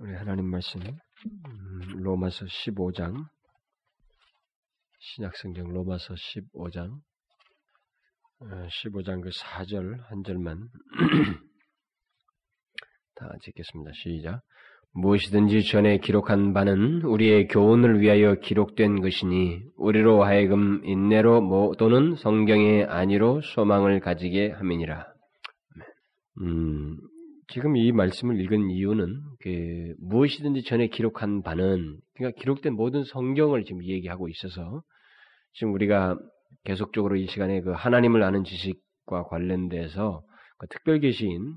우리 하나님 말씀 로마서 15장, 신약성경 로마서 15장 그 4절 한 절만 다 읽겠습니다. 시작. 무엇이든지 전에 기록한 바는 우리의 교훈을 위하여 기록된 것이니 우리로 하여금 인내로 또는 성경의 안위로 소망을 가지게 함이니라. 지금 이 말씀을 읽은 이유는 그 무엇이든지 전에 기록한 바는, 그러니까 기록된 모든 성경을 지금 얘기하고 있어서, 지금 우리가 계속적으로 이 시간에 그 하나님을 아는 지식과 관련돼서 그 특별 계시인,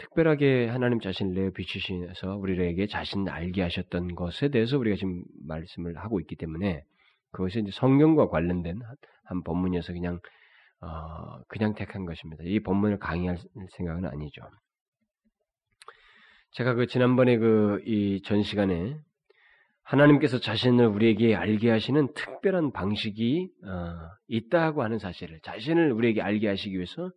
특별하게 하나님 자신을 내어 비추시면서 우리에게 자신을 알게 하셨던 것에 대해서 우리가 지금 말씀을 하고 있기 때문에, 그것이 이제 성경과 관련된 한 본문이어서 그냥 택한 것입니다. 이 본문을 강의할 생각은 아니죠. 제가 지난번에 이 전 시간에 하나님께서 자신을 우리에게 알게 하시는 특별한 방식이 있다고 하는 사실을, 자신을 우리에게 알게 하시기 위해서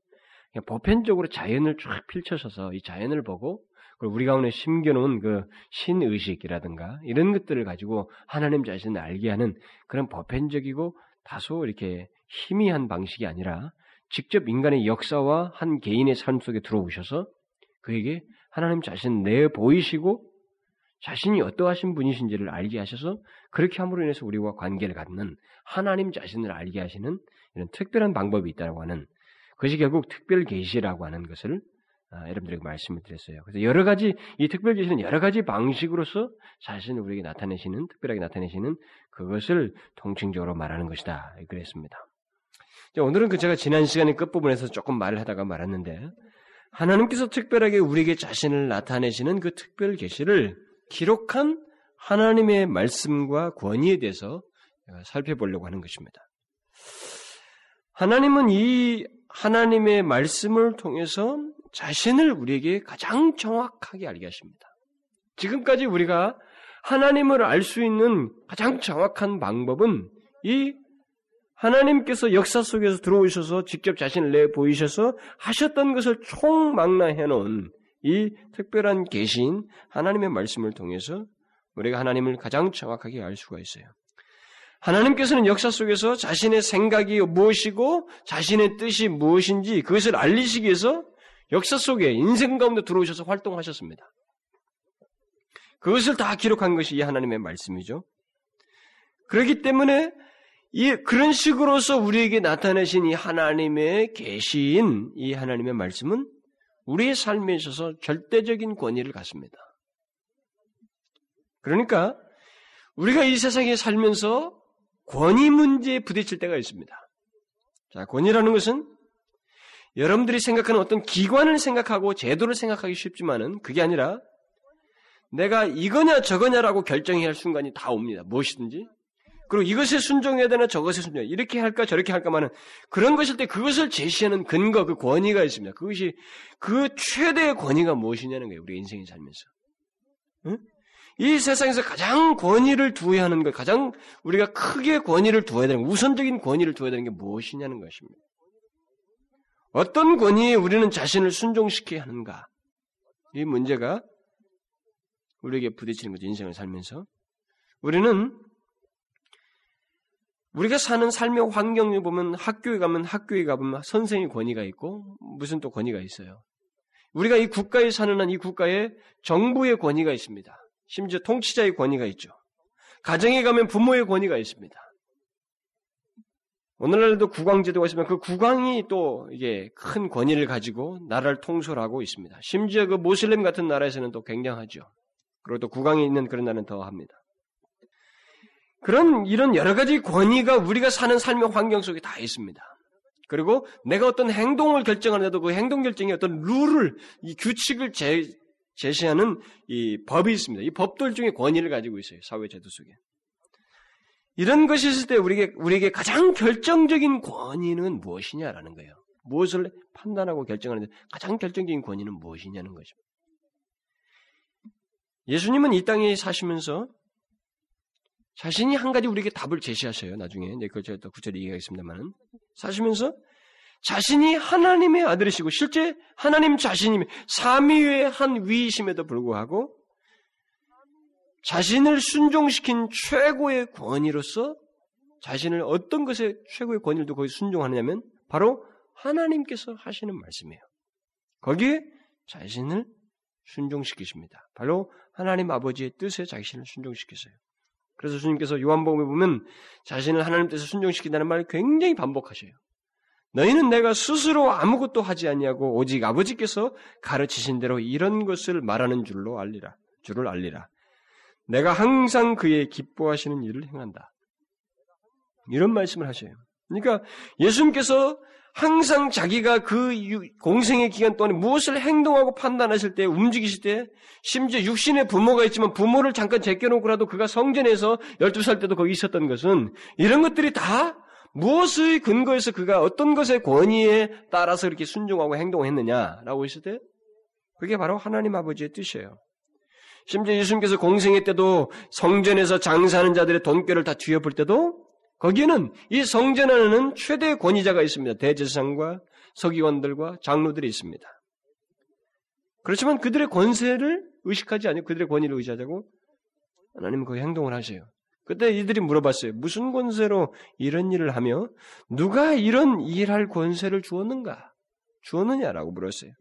그냥 보편적으로 자연을 쫙 펼쳐서서 이 자연을 보고, 그리고 우리 가운데 심겨놓은 그 신의식이라든가 이런 것들을 가지고 하나님 자신을 알게 하는 그런 보편적이고 다소 이렇게 희미한 방식이 아니라 직접 인간의 역사와 한 개인의 삶 속에 들어오셔서 그에게 하나님 자신 내어 보이시고 자신이 어떠하신 분이신지를 알게 하셔서, 그렇게 함으로 인해서 우리와 관계를 갖는, 하나님 자신을 알게 하시는 이런 특별한 방법이 있다고 하는, 그것이 결국 특별 계시라고 하는 것을 여러분들에게 말씀을 드렸어요. 그래서 여러 가지, 이 특별 계시는 여러 가지 방식으로서 자신을 우리에게 나타내시는, 특별하게 나타내시는 그것을 통칭적으로 말하는 것이다, 그랬습니다. 오늘은 제가 지난 시간의 끝부분에서 조금 말을 하다가 말았는데, 하나님께서 특별하게 우리에게 자신을 나타내시는 그 특별 계시를 기록한 하나님의 말씀과 권위에 대해서 살펴보려고 하는 것입니다. 하나님은 이 하나님의 말씀을 통해서 자신을 우리에게 가장 정확하게 알게 하십니다. 지금까지 우리가 하나님을 알 수 있는 가장 정확한 방법은, 이 하나님께서 역사 속에서 들어오셔서 직접 자신을 내보이셔서 하셨던 것을 총망라해놓은 이 특별한 계시인 하나님의 말씀을 통해서 우리가 하나님을 가장 정확하게 알 수가 있어요. 하나님께서는 역사 속에서 자신의 생각이 무엇이고 자신의 뜻이 무엇인지 그것을 알리시기 위해서 역사 속에, 인생 가운데 들어오셔서 활동하셨습니다. 그것을 다 기록한 것이 이 하나님의 말씀이죠. 그렇기 때문에 그런 식으로서 우리에게 나타내신 이 하나님의 계시인 이 하나님의 말씀은 우리의 삶에 있어서 절대적인 권위를 갖습니다. 그러니까 우리가 이 세상에 살면서 권위 문제에 부딪힐 때가 있습니다. 자, 권위라는 것은 여러분들이 생각하는 어떤 기관을 생각하고 제도를 생각하기 쉽지만은, 그게 아니라 내가 이거냐 저거냐라고 결정해야 할 순간이 다 옵니다. 무엇이든지. 그리고 이것에 순종해야 되나 저것에 순종해야 되나, 이렇게 할까 저렇게 할까만은, 그런 것일 때 그것을 제시하는 근거, 그 권위가 있습니다. 그것이 그 최대의 권위가 무엇이냐는 거예요. 우리 인생에 살면서. 응? 이 세상에서 가장 권위를 두어야 하는 것, 가장 우리가 크게 권위를 두어야 되는, 우선적인 권위를 두어야 되는 게 무엇이냐는 것입니다. 어떤 권위에 우리는 자신을 순종시켜야 하는가, 이 문제가 우리에게 부딪히는 거죠. 인생을 살면서 우리는, 우리가 사는 삶의 환경을 보면, 학교에 가면 선생의 권위가 있고 무슨 또 권위가 있어요. 우리가 이 국가에 사는 한, 이 국가에 정부의 권위가 있습니다. 심지어 통치자의 권위가 있죠. 가정에 가면 부모의 권위가 있습니다. 오늘날도 국왕제도가 있으면 그 국왕이 또 이게 큰 권위를 가지고 나라를 통솔하고 있습니다. 심지어 그 모슬림 같은 나라에서는 또 굉장하죠. 그리고 또 국왕이 있는 그런 나라는 더 합니다. 이런 여러 가지 권위가 우리가 사는 삶의 환경 속에 다 있습니다. 그리고 내가 어떤 행동을 결정하는데도 그 행동 결정에 어떤 룰을, 이 규칙을 제시하는 이 법이 있습니다. 이 법들 중에 권위를 가지고 있어요. 사회 제도 속에. 이런 것이 있을 때 우리에게 가장 결정적인 권위는 무엇이냐라는 거예요. 무엇을 판단하고 결정하는데 가장 결정적인 권위는 무엇이냐는 거죠. 예수님은 이 땅에 사시면서 자신이 한 가지 우리에게 답을 제시하셔요. 나중에, 이제 그걸 제가 또 구체적으로 얘기하겠습니다만은. 사시면서 자신이 하나님의 아들이시고 실제 하나님 자신이 삼위의 한 위이심에도 불구하고 자신을 순종시킨 최고의 권위로서 자신을 어떤 것에 최고의 권위를 두고 거기 순종하느냐면 바로 하나님께서 하시는 말씀이에요. 거기에 자신을 순종시키십니다. 바로 하나님 아버지의 뜻에 자신을 순종시키세요. 그래서 주님께서 요한복음에 보면 자신을 하나님 뜻에 순종시킨다는 말을 굉장히 반복하셔요. 너희는 내가 스스로 아무것도 하지 아니하고 오직 아버지께서 가르치신 대로 이런 것을 말하는 줄을 알리라. 내가 항상 그의 기뻐하시는 일을 행한다. 이런 말씀을 하셔요. 그러니까 예수님께서 항상 자기가 그 공생의 기간 동안에 무엇을 행동하고 판단하실 때, 움직이실 때, 심지어 육신의 부모가 있지만 부모를 잠깐 제껴놓고라도 그가 성전에서 12살 때도 거기 있었던 것은 이런 것들이 다 무엇의 근거에서 그가 어떤 것의 권위에 따라서 이렇게 순종하고 행동했느냐라고 했을 때 그게 바로 하나님 아버지의 뜻이에요. 심지어 예수님께서 공생의 때도 성전에서 장사하는 자들의 돈깨를 다 뒤엎을 때도 거기에는 이 성전 안에는 최대 권위자가 있습니다. 대제사장과 서기관들과 장로들이 있습니다. 그렇지만 그들의 권세를 의식하지 않고 그들의 권위를 의지하자고 하나님은 그 행동을 하세요. 그때 이들이 물어봤어요. 무슨 권세로 이런 일을 하며 누가 이런 일할 권세를 주었느냐라고 물었어요.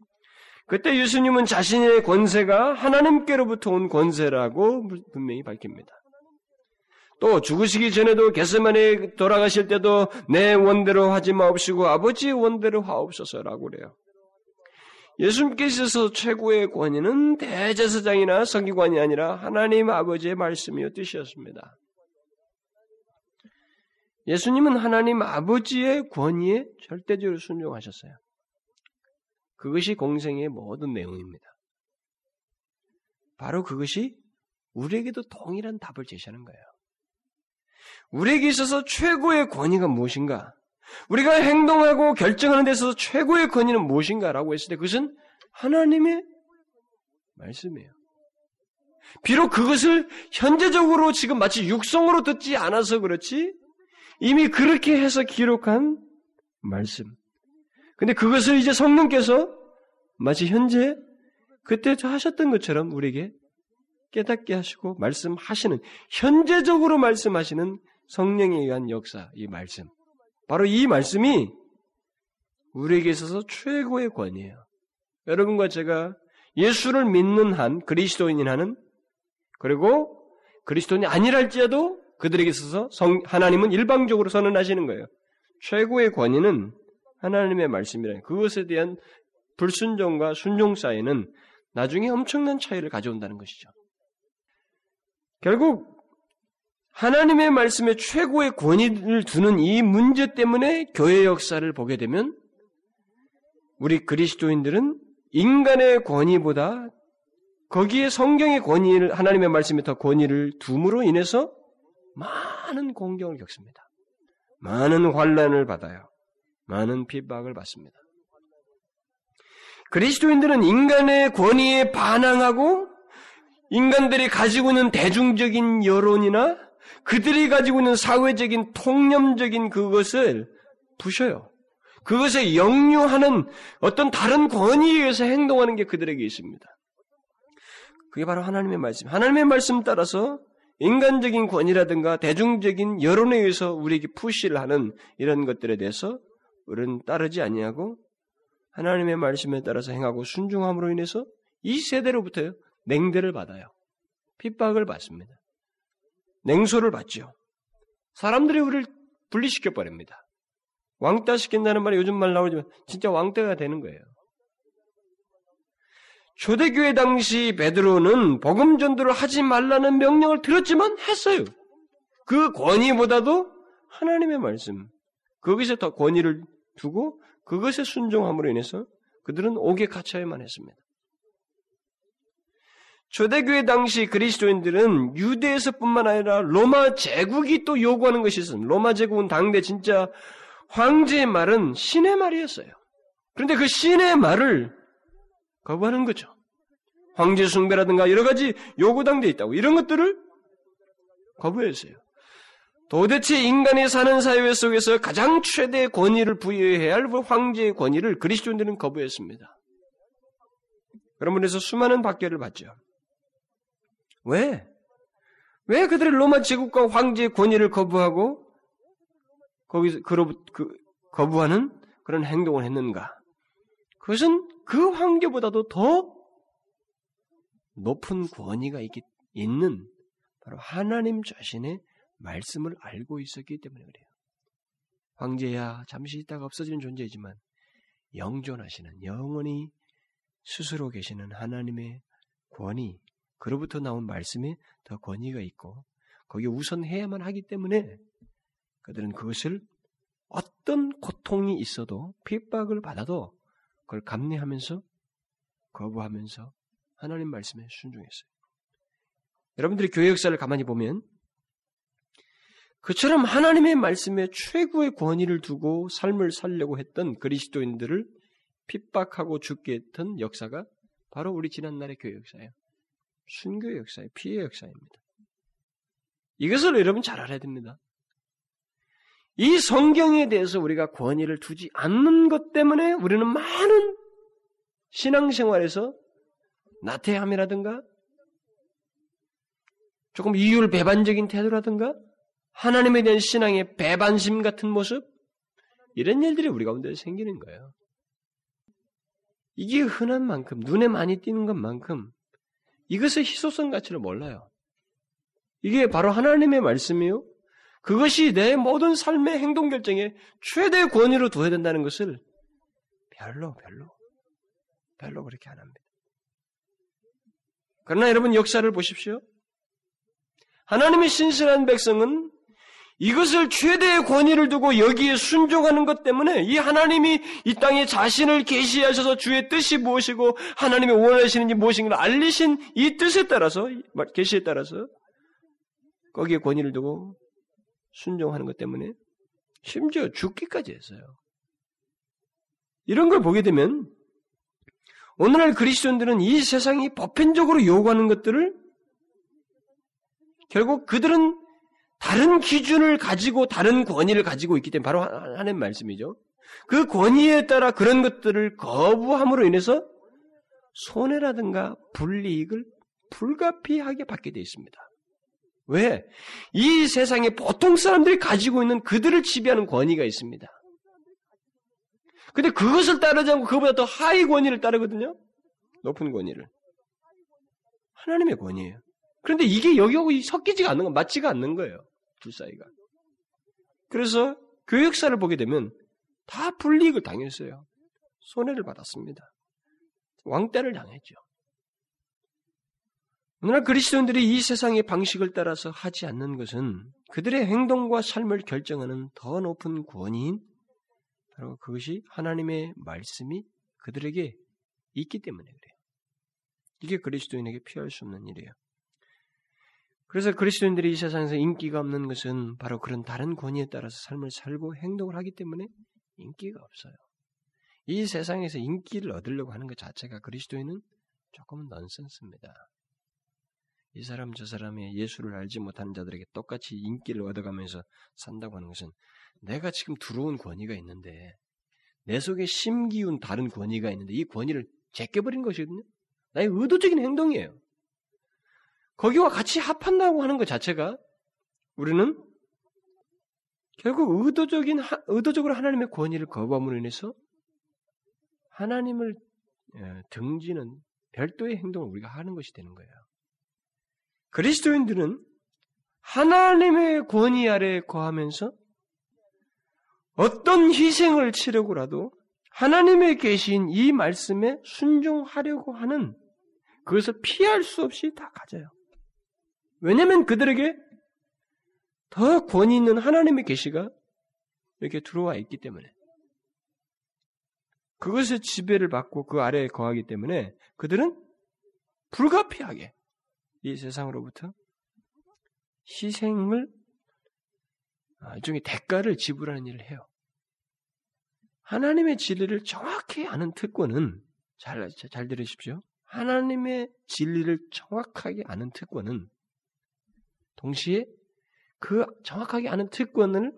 그때 예수님은 자신의 권세가 하나님께로부터 온 권세라고 분명히 밝힙니다. 또 죽으시기 전에도 겟세마네에 돌아가실 때도 내 원대로 하지 마옵시고 아버지의 원대로 하옵소서라고 그래요. 예수님께서 최고의 권위는 대제사장이나 서기관이 아니라 하나님 아버지의 말씀이요 뜻이었습니다. 예수님은 하나님 아버지의 권위에 절대적으로 순종하셨어요. 그것이 공생의 모든 내용입니다. 바로 그것이 우리에게도 동일한 답을 제시하는 거예요. 우리에게 있어서 최고의 권위가 무엇인가? 우리가 행동하고 결정하는 데 있어서 최고의 권위는 무엇인가라고 했을 때 그것은 하나님의 말씀이에요. 비록 그것을 현재적으로 지금 마치 육성으로 듣지 않아서 그렇지 이미 그렇게 해서 기록한 말씀. 근데 그것을 이제 성령께서 마치 현재 그때 하셨던 것처럼 우리에게 깨닫게 하시고 말씀하시는 현재적으로 말씀하시는 성령에 의한 역사, 이 말씀. 바로 이 말씀이 우리에게 있어서 최고의 권위예요. 여러분과 제가 예수를 믿는 한 그리스도인인 한은 그리고 그리스도인이 아니랄지라도 그들에게 있어서 하나님은 일방적으로 선언하시는 거예요. 최고의 권위는 하나님의 말씀이라. 그것에 대한 불순종과 순종 사이에는 나중에 엄청난 차이를 가져온다는 것이죠. 결국 하나님의 말씀에 최고의 권위를 두는 이 문제 때문에 교회 역사를 보게 되면 우리 그리스도인들은 인간의 권위보다 거기에 성경의 권위를 하나님의 말씀에 더 권위를 둠으로 인해서 많은 공격을 겪습니다. 많은 환난을 받아요. 많은 핍박을 받습니다. 그리스도인들은 인간의 권위에 반항하고 인간들이 가지고 있는 대중적인 여론이나 그들이 가지고 있는 사회적인 통념적인 그것을 부셔요. 그것에 역류하는 어떤 다른 권위에 의해서 행동하는 게 그들에게 있습니다. 그게 바로 하나님의 말씀. 하나님의 말씀 따라서 인간적인 권위라든가 대중적인 여론에 의해서 우리에게 푸시를 하는 이런 것들에 대해서 우리는 따르지 아니하고 하나님의 말씀에 따라서 행하고 순종함으로 인해서 이 세대로부터 냉대를 받아요. 핍박을 받습니다. 냉소를 받죠. 사람들이 우리를 분리시켜버립니다. 왕따시킨다는 말이 요즘 말 나오지만 진짜 왕따가 되는 거예요. 초대교회 당시 베드로는 복음 전도를 하지 말라는 명령을 들었지만 했어요. 그 권위보다도 하나님의 말씀, 거기서 더 권위를 두고 그것에 순종함으로 인해서 그들은 옥에 갇혀야만 했습니다. 초대교회 당시 그리스도인들은 유대에서뿐만 아니라 로마 제국이 또 요구하는 것이 있습니다. 로마 제국은 당대 진짜 황제의 말은 신의 말이었어요. 그런데 그 신의 말을 거부하는 거죠. 황제 숭배라든가 여러 가지 요구당대에 있다고 이런 것들을 거부했어요. 도대체 인간이 사는 사회 속에서 가장 최대의 권위를 부여해야 할 황제의 권위를 그리스도인들은 거부했습니다. 그런 면에서 수많은 박해를 받죠. 왜 그들이 로마 제국과 황제의 권위를 거부하고 거기서 거부하는 그런 행동을 했는가? 그것은 그 황제보다도 더 높은 권위가 있는 바로 하나님 자신의 말씀을 알고 있었기 때문에 그래요. 황제야 잠시 있다가 없어지는 존재이지만 영존하시는 영원히 스스로 계시는 하나님의 권위, 그로부터 나온 말씀에 더 권위가 있고 거기에 우선해야만 하기 때문에 그들은 그것을 어떤 고통이 있어도 핍박을 받아도 그걸 감내하면서 거부하면서 하나님 말씀에 순종했어요. 여러분들이 교회 역사를 가만히 보면 그처럼 하나님의 말씀에 최고의 권위를 두고 삶을 살려고 했던 그리스도인들을 핍박하고 죽게 했던 역사가 바로 우리 지난날의 교회 역사예요. 순교의 역사예요. 피해 역사입니다. 이것을 여러분 잘 알아야 됩니다. 이 성경에 대해서 우리가 권위를 두지 않는 것 때문에 우리는 많은 신앙생활에서 나태함이라든가 조금 이율배반적인 태도라든가 하나님에 대한 신앙의 배반심 같은 모습, 이런 일들이 우리 가운데 생기는 거예요. 이게 흔한 만큼, 눈에 많이 띄는 것만큼 이것의 희소성 가치를 몰라요. 이게 바로 하나님의 말씀이요, 그것이 내 모든 삶의 행동 결정에 최대 권위로 두어야 된다는 것을 별로 그렇게 안 합니다. 그러나 여러분 역사를 보십시오. 하나님의 신실한 백성은 이것을 최대의 권위를 두고 여기에 순종하는 것 때문에 이 하나님이 이 땅에 자신을 계시하셔서 주의 뜻이 무엇이고 하나님이 원하시는지 무엇인가를 알리신 이 뜻에 따라서, 계시에 따라서 거기에 권위를 두고 순종하는 것 때문에 심지어 죽기까지 했어요. 이런 걸 보게 되면 오늘날 그리스도인들은 이 세상이 보편적으로 요구하는 것들을 결국 그들은 다른 기준을 가지고 다른 권위를 가지고 있기 때문에 바로 하나님 말씀이죠. 그 권위에 따라 그런 것들을 거부함으로 인해서 손해라든가 불이익을 불가피하게 받게 되어 있습니다. 왜? 이 세상에 보통 사람들이 가지고 있는 그들을 지배하는 권위가 있습니다. 근데 그것을 따르지 않고 그보다 더 하위 권위를 따르거든요. 높은 권위를. 하나님의 권위예요. 그런데 이게 여기하고 섞이지가 않는 거, 맞지가 않는 거예요. 둘 사이가. 그래서 교회 역사를 보게 되면 다 불이익을 당했어요. 손해를 받았습니다. 왕따를 당했죠. 오늘날 그리스도인들이 이 세상의 방식을 따라서 하지 않는 것은 그들의 행동과 삶을 결정하는 더 높은 권위인 바로 그것이 하나님의 말씀이 그들에게 있기 때문에 그래요. 이게 그리스도인에게 피할 수 없는 일이에요. 그래서 그리스도인들이 이 세상에서 인기가 없는 것은 바로 그런 다른 권위에 따라서 삶을 살고 행동을 하기 때문에 인기가 없어요. 이 세상에서 인기를 얻으려고 하는 것 자체가 그리스도인은 조금은 넌센스입니다. 이 사람 저 사람의 예수를 알지 못하는 자들에게 똑같이 인기를 얻어가면서 산다고 하는 것은 내가 지금 들어온 권위가 있는데 내 속에 심기운 다른 권위가 있는데 이 권위를 제껴버린 것이거든요. 나의 의도적인 행동이에요. 거기와 같이 합한다고 하는 것 자체가 우리는 결국 의도적으로 하나님의 권위를 거부함으로 인해서 하나님을 등지는 별도의 행동을 우리가 하는 것이 되는 거예요. 그리스도인들은 하나님의 권위 아래 거하면서 어떤 희생을 치르고라도 하나님의 계신 이 말씀에 순종하려고 하는 그것을 피할 수 없이 다 가져요. 왜냐하면 그들에게 더 권위 있는 하나님의 계시가 이렇게 들어와 있기 때문에 그것의 지배를 받고 그 아래에 거하기 때문에 그들은 불가피하게 이 세상으로부터 희생을 일종의 대가를 지불하는 일을 해요. 하나님의 진리를 정확히 아는 특권은 잘 들으십시오. 하나님의 진리를 정확하게 아는 특권은 동시에 그 정확하게 아는 특권을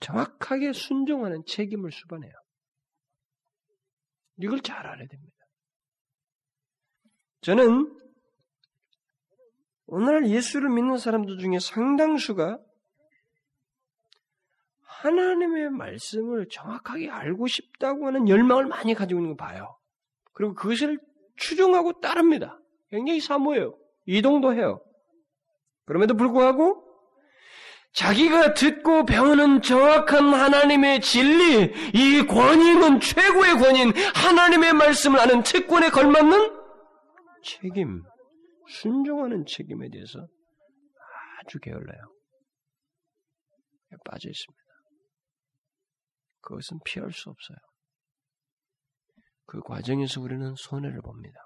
정확하게 순종하는 책임을 수반해요. 이걸 잘 알아야 됩니다. 저는 오늘날 예수를 믿는 사람들 중에 상당수가 하나님의 말씀을 정확하게 알고 싶다고 하는 열망을 많이 가지고 있는 거 봐요. 그리고 그것을 추종하고 따릅니다. 굉장히 사모해요. 이동도 해요. 그럼에도 불구하고 자기가 듣고 배우는 정확한 하나님의 진리, 이 권위는 최고의 권위인 하나님의 말씀을 아는 특권에 걸맞는 책임, 순종하는 책임에 대해서 아주 게을러요. 빠져 있습니다. 그것은 피할 수 없어요. 그 과정에서 우리는 손해를 봅니다.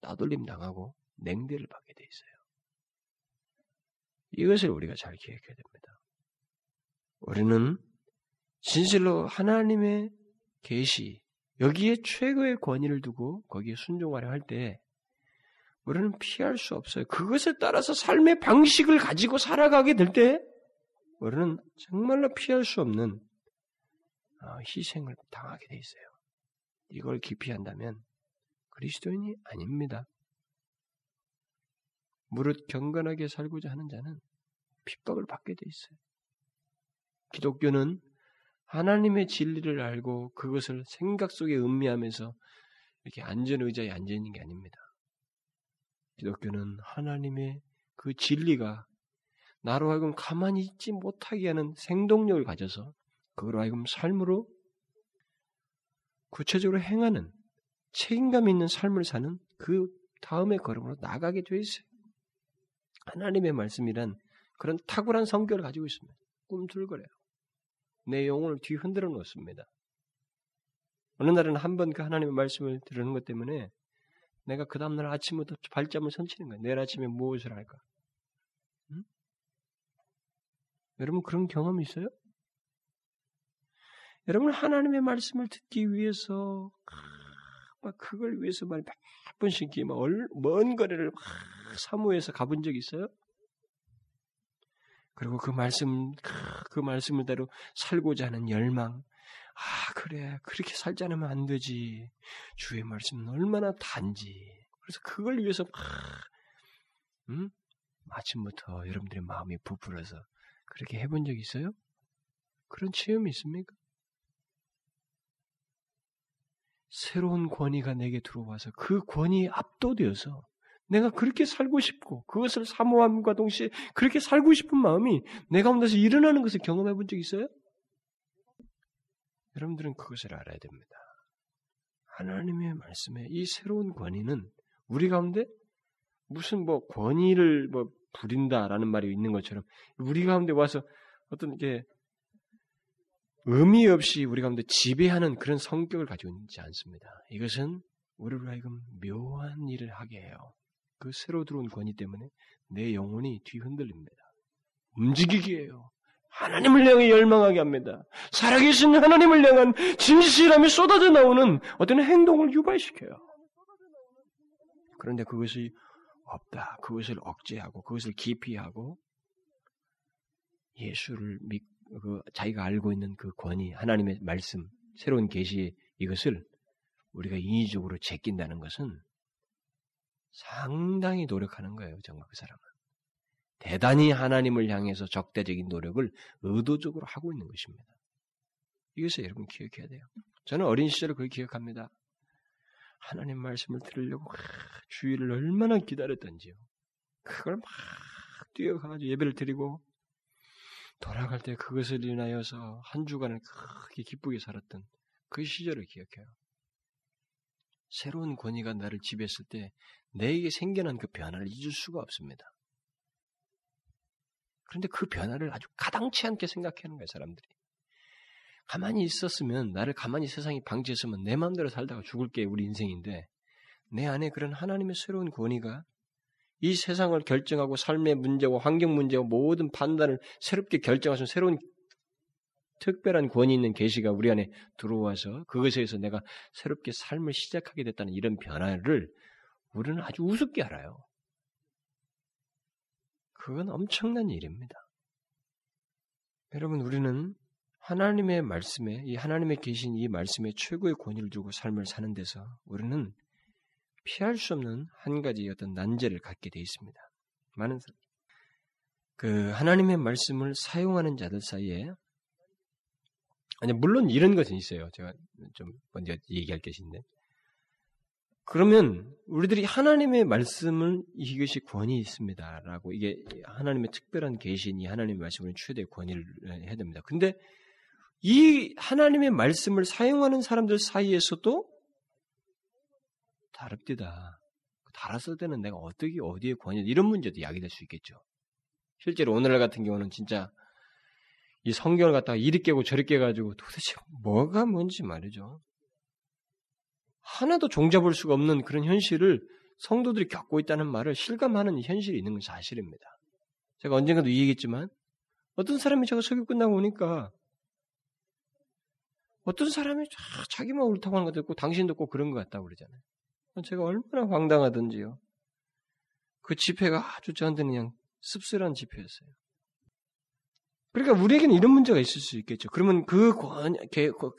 따돌림 당하고 냉대를 받게 돼 있어요. 이것을 우리가 잘 기억해야 됩니다. 우리는 진실로 하나님의 계시, 여기에 최고의 권위를 두고 거기에 순종하려 할 때 우리는 피할 수 없어요. 그것에 따라서 삶의 방식을 가지고 살아가게 될 때 우리는 정말로 피할 수 없는 희생을 당하게 돼 있어요. 이걸 기피한다면 그리스도인이 아닙니다. 무릇 경건하게 살고자 하는 자는 핍박을 받게 돼 있어요. 기독교는 하나님의 진리를 알고 그것을 생각 속에 음미하면서 이렇게 안전의자에 앉아있는 게 아닙니다. 기독교는 하나님의 그 진리가 나로 하여금 가만히 있지 못하게 하는 생동력을 가져서 그로 하여금 삶으로 구체적으로 행하는 책임감 있는 삶을 사는 그 다음의 걸음으로 나가게 돼 있어요. 하나님의 말씀이란 그런 탁월한 성격을 가지고 있습니다. 꿈틀거려요. 내 영혼을 뒤흔들어 놓습니다. 어느 날은 한 번 그 하나님의 말씀을 들으는 것 때문에 내가 그 다음날 아침부터 발자국을 선치는 거예요. 내일 아침에 무엇을 할까? 응? 여러분 그런 경험이 있어요? 여러분 하나님의 말씀을 듣기 위해서 막 그걸 위해서 막 몇 번씩 막 먼 거리를 막 사모해서 가본 적이 있어요? 그리고 그 말씀을 대로 살고자 하는 열망. 아, 그래. 그렇게 살지 않으면 안 되지. 주의 말씀은 얼마나 단지. 그래서 그걸 위해서 막, 아침부터 여러분들의 마음이 부풀어서 그렇게 해본 적이 있어요? 그런 체험이 있습니까? 새로운 권위가 내게 들어와서 그 권위에 압도되어서 내가 그렇게 살고 싶고 그것을 사모함과 동시에 그렇게 살고 싶은 마음이 내 가운데서 일어나는 것을 경험해 본 적 있어요? 여러분들은 그것을 알아야 됩니다. 하나님의 말씀에 이 새로운 권위는 우리 가운데 무슨 권위를 부린다라는 말이 있는 것처럼 우리 가운데 와서 어떤 이렇게 의미 없이 우리 가운데 지배하는 그런 성격을 가지고 있지 않습니다. 이것은 우리로 하여금 묘한 일을 하게 해요. 그 새로 들어온 권위 때문에 내 영혼이 뒤흔들립니다. 움직이게 해요. 하나님을 향해 열망하게 합니다. 살아계신 하나님을 향한 진실함이 쏟아져 나오는 어떤 행동을 유발시켜요. 그런데 그것이 없다. 그것을 억제하고 그것을 기피하고 예수를 믿고 그 자기가 알고 있는 그 권위, 하나님의 말씀, 새로운 계시 이것을 우리가 인위적으로 제낀다는 것은 상당히 노력하는 거예요. 정말 그 사람은 대단히 하나님을 향해서 적대적인 노력을 의도적으로 하고 있는 것입니다. 이것을 여러분 기억해야 돼요. 저는 어린 시절을 그걸 기억합니다. 하나님 말씀을 들으려고 주일을 얼마나 기다렸던지요. 그걸 막 뛰어가가지고 예배를 드리고 돌아갈 때 그것을 인하여서 한 주간을 크게 기쁘게 살았던 그 시절을 기억해요. 새로운 권위가 나를 지배했을 때 내게 생겨난 그 변화를 잊을 수가 없습니다. 그런데 그 변화를 아주 가당치 않게 생각하는 거예요, 사람들이. 가만히 있었으면, 나를 가만히 세상이 방치했으면 내 마음대로 살다가 죽을 게 우리 인생인데 내 안에 그런 하나님의 새로운 권위가 이 세상을 결정하고 삶의 문제와 환경 문제와 모든 판단을 새롭게 결정하신 새로운 특별한 권위 있는 계시가 우리 안에 들어와서 그것에 의해서 내가 새롭게 삶을 시작하게 됐다는 이런 변화를 우리는 아주 우습게 알아요. 그건 엄청난 일입니다. 여러분, 우리는 하나님의 말씀에, 이 하나님의 계신 이 말씀에 최고의 권위를 두고 삶을 사는 데서 우리는 피할 수 없는 한 가지 어떤 난제를 갖게 돼 있습니다. 많은 사람, 그 하나님의 말씀을 사용하는 자들 사이에, 아니 물론 이런 것은 있어요. 제가 좀 먼저 얘기할 게 있는데, 그러면 우리들이 하나님의 말씀을 이것이 권위 있습니다라고, 이게 하나님의 특별한 계시니 하나님의 말씀을 최대 권위를 해야 됩니다. 근데 이 하나님의 말씀을 사용하는 사람들 사이에서도 다릅디다. 달았을 때는 내가 어떻게 어디에 권위, 이런 문제도 야기될 수 있겠죠. 실제로 오늘날 같은 경우는 진짜 이 성경을 갖다가 이리 깨고 저리 깨가지고 도대체 뭐가 뭔지 말이죠. 하나도 종잡을 수가 없는 그런 현실을 성도들이 겪고 있다는 말을 실감하는 현실이 있는 건 사실입니다. 제가 언젠가도 이 얘기했지만, 어떤 사람이 제가 설교 끝나고 오니까 어떤 사람이 자기만 옳다고 하는 것 듣고 당신도 꼭 그런 것 같다고 그러잖아요. 제가 얼마나 황당하던지요. 그 집회가 아주 저한테는 그냥 씁쓸한 집회였어요. 그러니까 우리에게는 이런 문제가 있을 수 있겠죠. 그러면 그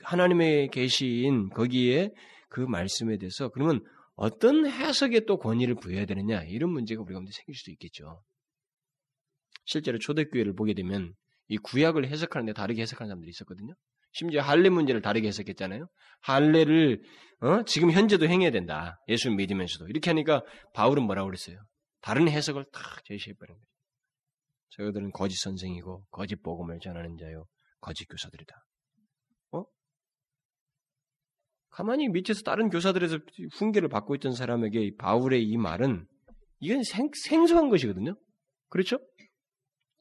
하나님의 계시인 거기에 그 말씀에 대해서 그러면 어떤 해석에 또 권위를 부여해야 되느냐, 이런 문제가 우리 가운데 생길 수도 있겠죠. 실제로 초대교회를 보게 되면 이 구약을 해석하는데 다르게 해석하는 사람들이 있었거든요. 심지어 할례 문제를 다르게 해석했잖아요. 할례를 지금 현재도 행해야 된다. 예수 믿으면서도. 이렇게 하니까 바울은 뭐라고 그랬어요? 다른 해석을 탁 제시해버린 거예요. 저희들은 거짓 선생이고 거짓 복음을 전하는 자요, 거짓 교사들이다. 가만히 밑에서 다른 교사들에서 훈계를 받고 있던 사람에게 바울의 이 말은, 이건 생소한 것이거든요. 그렇죠?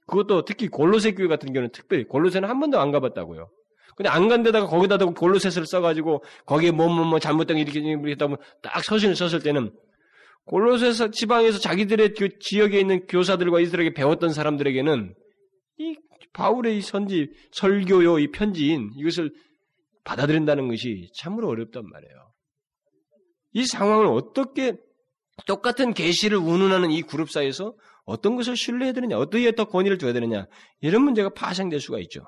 그것도 특히 골로새 교회 같은 경우는 특별히, 골로새는 한 번도 안 가봤다고요. 근데 안 간 데다가 거기다 골로새서를 써가지고 거기에 뭐 잘못된 게 이렇게 했다 보면, 딱 서신을 썼을 때는 골로새서 지방에서 자기들의 지역에 있는 교사들과 이들에게 배웠던 사람들에게는 이 바울의 이 선지 설교요, 이 편지인 이것을 받아들인다는 것이 참으로 어렵단 말이에요. 이 상황을 어떻게, 똑같은 계시를 운운하는 이 그룹 사이에서 어떤 것을 신뢰해야 되느냐, 어디에 더 권위를 줘야 되느냐, 이런 문제가 파생될 수가 있죠.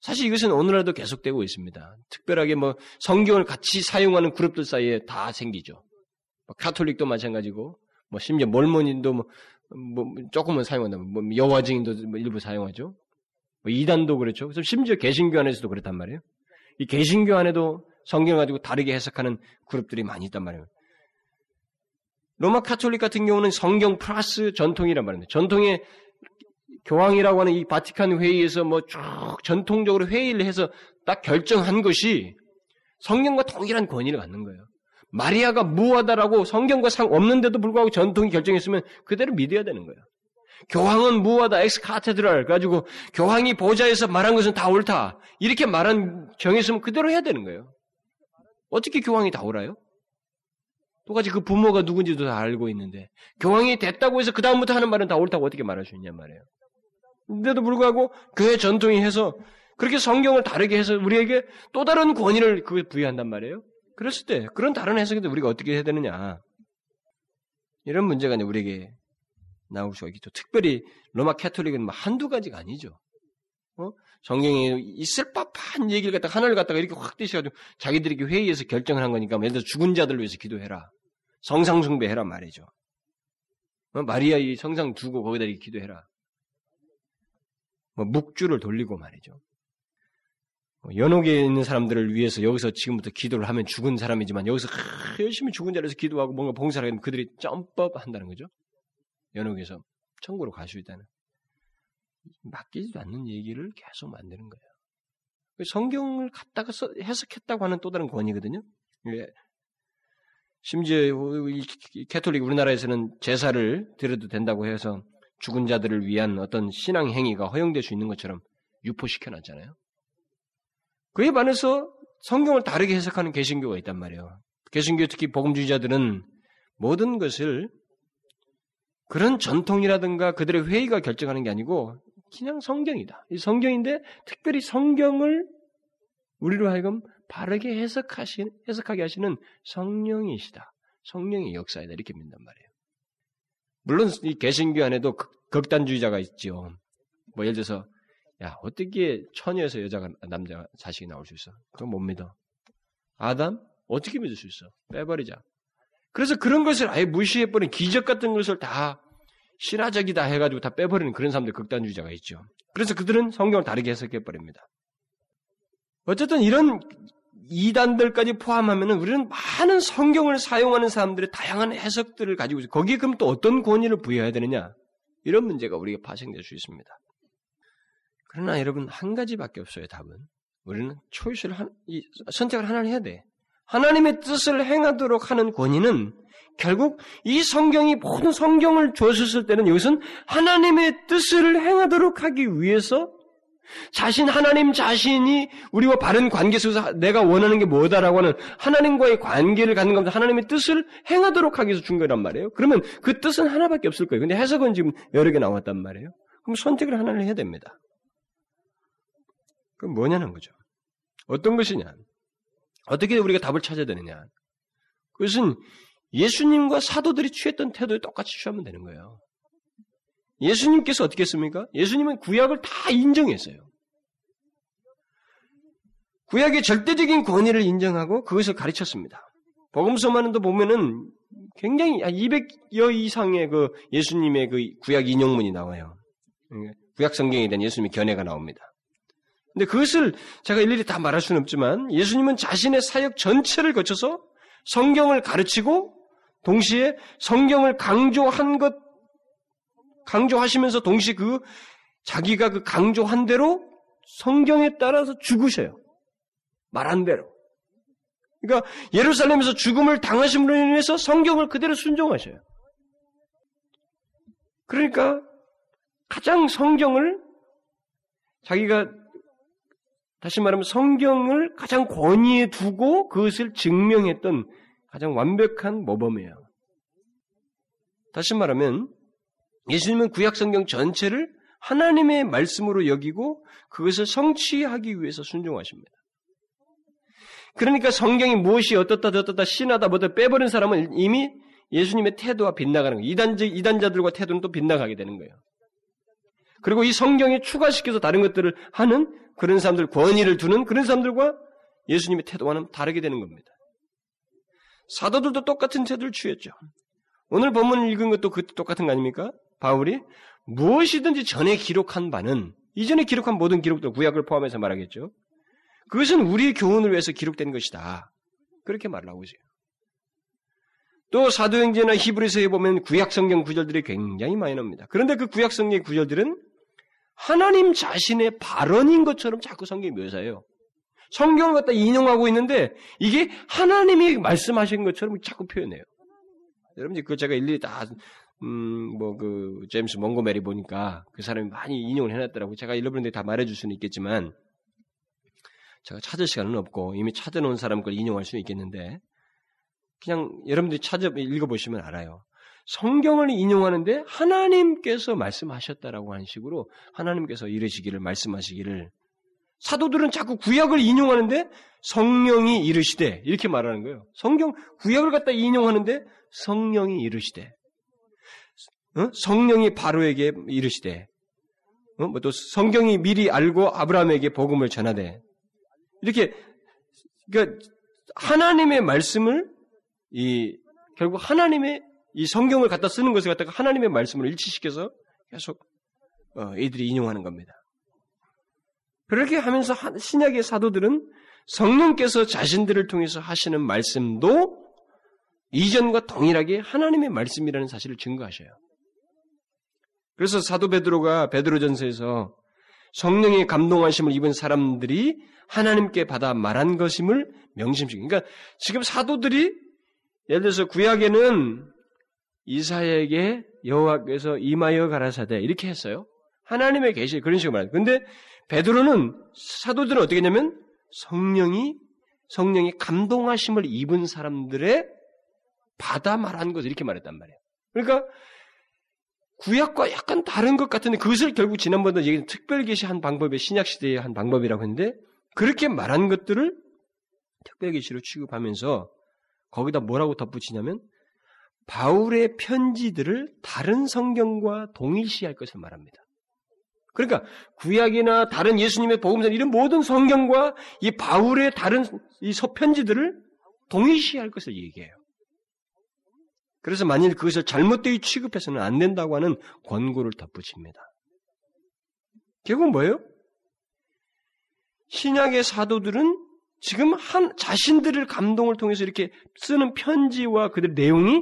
사실 이것은 오늘날도 계속되고 있습니다. 특별하게 뭐 성경을 같이 사용하는 그룹들 사이에 다 생기죠. 카톨릭도 마찬가지고, 뭐 심지어 몰몬인도 조금은 사용한다면, 여호와 증인도 일부 사용하죠. 이단도 그렇죠. 그래서 심지어 개신교 안에서도 그렇단 말이에요. 이 개신교 안에도 성경을 가지고 다르게 해석하는 그룹들이 많이 있단 말이에요. 로마 카톨릭 같은 경우는 성경 플러스 전통이란 말입니다. 전통의 교황이라고 하는 이 바티칸 회의에서 뭐 쭉 전통적으로 회의를 해서 딱 결정한 것이 성경과 동일한 권위를 갖는 거예요. 마리아가 무하다라고 성경과 상없는데도 불구하고 전통이 결정했으면 그대로 믿어야 되는 거예요. 교황은 무하다, 엑스카테드랄 가지고 교황이 보좌에서 말한 것은 다 옳다, 이렇게 말한 정했으면 그대로 해야 되는 거예요. 어떻게 교황이 다 옳아요? 똑같이 그 부모가 누군지도 다 알고 있는데 교황이 됐다고 해서 그 다음부터 하는 말은 다 옳다고 어떻게 말할 수 있냐 말이에요. 그런데도 불구하고 교회 전통이 해서 그렇게 성경을 다르게 해서 우리에게 또 다른 권위를 부여한단 말이에요. 그랬을 때 그런 다른 해석인데 우리가 어떻게 해야 되느냐, 이런 문제가 이제 우리에게 나올 수가 있겠죠. 특별히 로마 캐톨릭은 뭐 한두 가지가 아니죠. 성경에 있을 법한 얘기를 갖다가 하나를 갖다가 이렇게 확 떼셔가지고 자기들이 회의에서 결정을 한 거니까, 예를 들어 죽은 자들 위해서 기도해라, 성상숭배해라 말이죠. 마리아 이 성상 두고 거기다 이렇게 기도해라, 뭐 묵주를 돌리고 말이죠. 연옥에 있는 사람들을 위해서 여기서 지금부터 기도를 하면 죽은 사람이지만 여기서 열심히 죽은 자리에서 기도하고 뭔가 봉사를 하면 그들이 점법한다는 거죠. 연옥에서 천국으로 갈 수 있다는, 맡기지도 않는 얘기를 계속 만드는 거예요. 성경을 갖다가 해석했다고 하는 또 다른 권위거든요. 심지어 캐톨릭 우리나라에서는 제사를 드려도 된다고 해서 죽은 자들을 위한 어떤 신앙 행위가 허용될 수 있는 것처럼 유포시켜놨잖아요. 그에 반해서 성경을 다르게 해석하는 개신교가 있단 말이에요. 개신교, 특히 복음주의자들은 모든 것을 그런 전통이라든가 그들의 회의가 결정하는 게 아니고 그냥 성경이다, 이 성경인데 특별히 성경을 우리로 하여금 바르게 해석하게 하시는 성령이시다, 성령의 역사이다, 이렇게 믿는단 말이에요. 물론 이 개신교 안에도 극단주의자가 있죠. 뭐 예를 들어서 야 어떻게 처녀에서 여자가 남자 자식이 나올 수 있어? 그건 못 믿어. 아담? 어떻게 믿을 수 있어? 빼버리자. 그래서 그런 것을 아예 무시해버린 기적 같은 것을 다 신화적이다 해가지고 다 빼버리는 그런 사람들 극단주의자가 있죠. 그래서 그들은 성경을 다르게 해석해버립니다. 어쨌든 이런 이단들까지 포함하면 우리는 많은 성경을 사용하는 사람들의 다양한 해석들을 가지고 있어요. 거기에 그럼 또 어떤 권위를 부여해야 되느냐? 이런 문제가 우리가 파생될 수 있습니다. 그러나 여러분 한 가지밖에 없어요. 답은. 우리는 선택을 하나를 해야 돼. 하나님의 뜻을 행하도록 하는 권위는 결국 이 성경이 모든 성경을 줬을 때는 이것은 하나님의 뜻을 행하도록 하기 위해서 하나님 자신이 우리와 바른 관계 속에서 내가 원하는 게 뭐다라고 하는 하나님과의 관계를 갖는 겁니다. 하나님의 뜻을 행하도록 하기 위해서 준 거란 말이에요. 그러면 그 뜻은 하나밖에 없을 거예요. 근데 해석은 지금 여러 개 나왔단 말이에요. 그럼 선택을 하나를 해야 됩니다. 그럼 뭐냐는 거죠. 어떤 것이냐. 어떻게 우리가 답을 찾아야 되느냐. 그것은 예수님과 사도들이 취했던 태도에 똑같이 취하면 되는 거예요. 예수님께서 어떻게 했습니까? 예수님은 구약을 다 인정했어요. 구약의 절대적인 권위를 인정하고 그것을 가르쳤습니다. 복음서만도 보면은 굉장히 200여 이상의 그 예수님의 그 구약 인용문이 나와요. 구약 성경에 대한 예수님의 견해가 나옵니다. 근데 그것을 제가 일일이 다 말할 수는 없지만 예수님은 자신의 사역 전체를 거쳐서 성경을 가르치고 동시에 성경을 강조하시면서 동시에 그 자기가 그 강조한 대로 성경에 따라서 죽으셔요. 말한 대로. 그러니까 예루살렘에서 죽음을 당하심으로 인해서 성경을 그대로 순종하셔요. 그러니까 가장 성경을 자기가 다시 말하면 성경을 가장 권위에 두고 그것을 증명했던 가장 완벽한 모범이에요. 다시 말하면 예수님은 구약 성경 전체를 하나님의 말씀으로 여기고 그것을 성취하기 위해서 순종하십니다. 그러니까 성경이 무엇이 어떻다 저떻다 신하다 뭐다 빼버린 사람은 이미 예수님의 태도와 빗나가는 거예요. 이단자들과 태도는 또 빗나가게 되는 거예요. 그리고 이 성경에 추가시켜서 다른 것들을 하는 그런 사람들, 권위를 두는 그런 사람들과 예수님의 태도와는 다르게 되는 겁니다. 사도들도 똑같은 태도를 취했죠. 오늘 본문을 읽은 것도 똑같은 거 아닙니까? 바울이 무엇이든지 전에 기록한 바는, 이전에 기록한 모든 기록들, 구약을 포함해서 말하겠죠. 그것은 우리의 교훈을 위해서 기록된 것이다. 그렇게 말을 하고 있어요. 또 사도행전이나 히브리서에 보면 구약성경 구절들이 굉장히 많이 나옵니다. 그런데 그 구약성경의 구절들은 하나님 자신의 발언인 것처럼 자꾸 성경이 묘사해요. 성경을 갖다 인용하고 있는데 이게 하나님이 말씀하신 것처럼 자꾸 표현해요. 여러분 그거 제가 일일이 다 제임스 몽고메리 보니까 그 사람이 많이 인용을 해놨더라고요. 제가 일러보는데 다 말해줄 수는 있겠지만 제가 찾을 시간은 없고 이미 찾아놓은 사람 걸 인용할 수는 있겠는데 그냥 여러분들이 찾아 읽어보시면 알아요. 성경을 인용하는데 하나님께서 말씀하셨다라고 하는 식으로 하나님께서 이르시기를 말씀하시기를 사도들은 자꾸 구약을 인용하는데 성령이 이르시되 이렇게 말하는 거예요. 구약을 갖다 인용하는데 성령이 이르시되 성령이 바로에게 이르시되 또 성경이 미리 알고 아브라함에게 복음을 전하되 이렇게 그러니까 하나님의 말씀을 결국 하나님의 이 성경을 갖다 쓰는 것을 갖다가 하나님의 말씀으로 일치시켜서 계속 이들이 인용하는 겁니다. 그렇게 하면서 신약의 사도들은 성령께서 자신들을 통해서 하시는 말씀도 이전과 동일하게 하나님의 말씀이라는 사실을 증거하셔요. 그래서 사도 베드로가 베드로전서에서 성령의 감동하심을 입은 사람들이 하나님께 받아 말한 것임을 명심시키고 그러니까 지금 사도들이 예를 들어서 구약에는 이사야에게 여호와께서 임하여 가라사대 이렇게 했어요. 하나님의 계시 그런 식으로 말해요. 그런데 사도들은 어떻게 했냐면 성령이 감동하심을 입은 사람들의 받아 말한 것을 이렇게 말했단 말이에요. 그러니까 구약과 약간 다른 것 같은데 그것을 결국 지난번에 얘기한 특별 계시한 방법의 신약 시대의 한 방법이라고 했는데 그렇게 말한 것들을 특별 계시로 취급하면서 거기다 뭐라고 덧붙이냐면 바울의 편지들을 다른 성경과 동일시할 것을 말합니다. 그러니까 구약이나 다른 예수님의 복음서나 이런 모든 성경과 이 바울의 다른 이 서편지들을 동일시할 것을 얘기해요. 그래서 만일 그것을 잘못되이 취급해서는 안 된다고 하는 권고를 덧붙입니다. 결국 뭐예요? 신약의 사도들은 지금 자신들을 감동을 통해서 이렇게 쓰는 편지와 그들의 내용이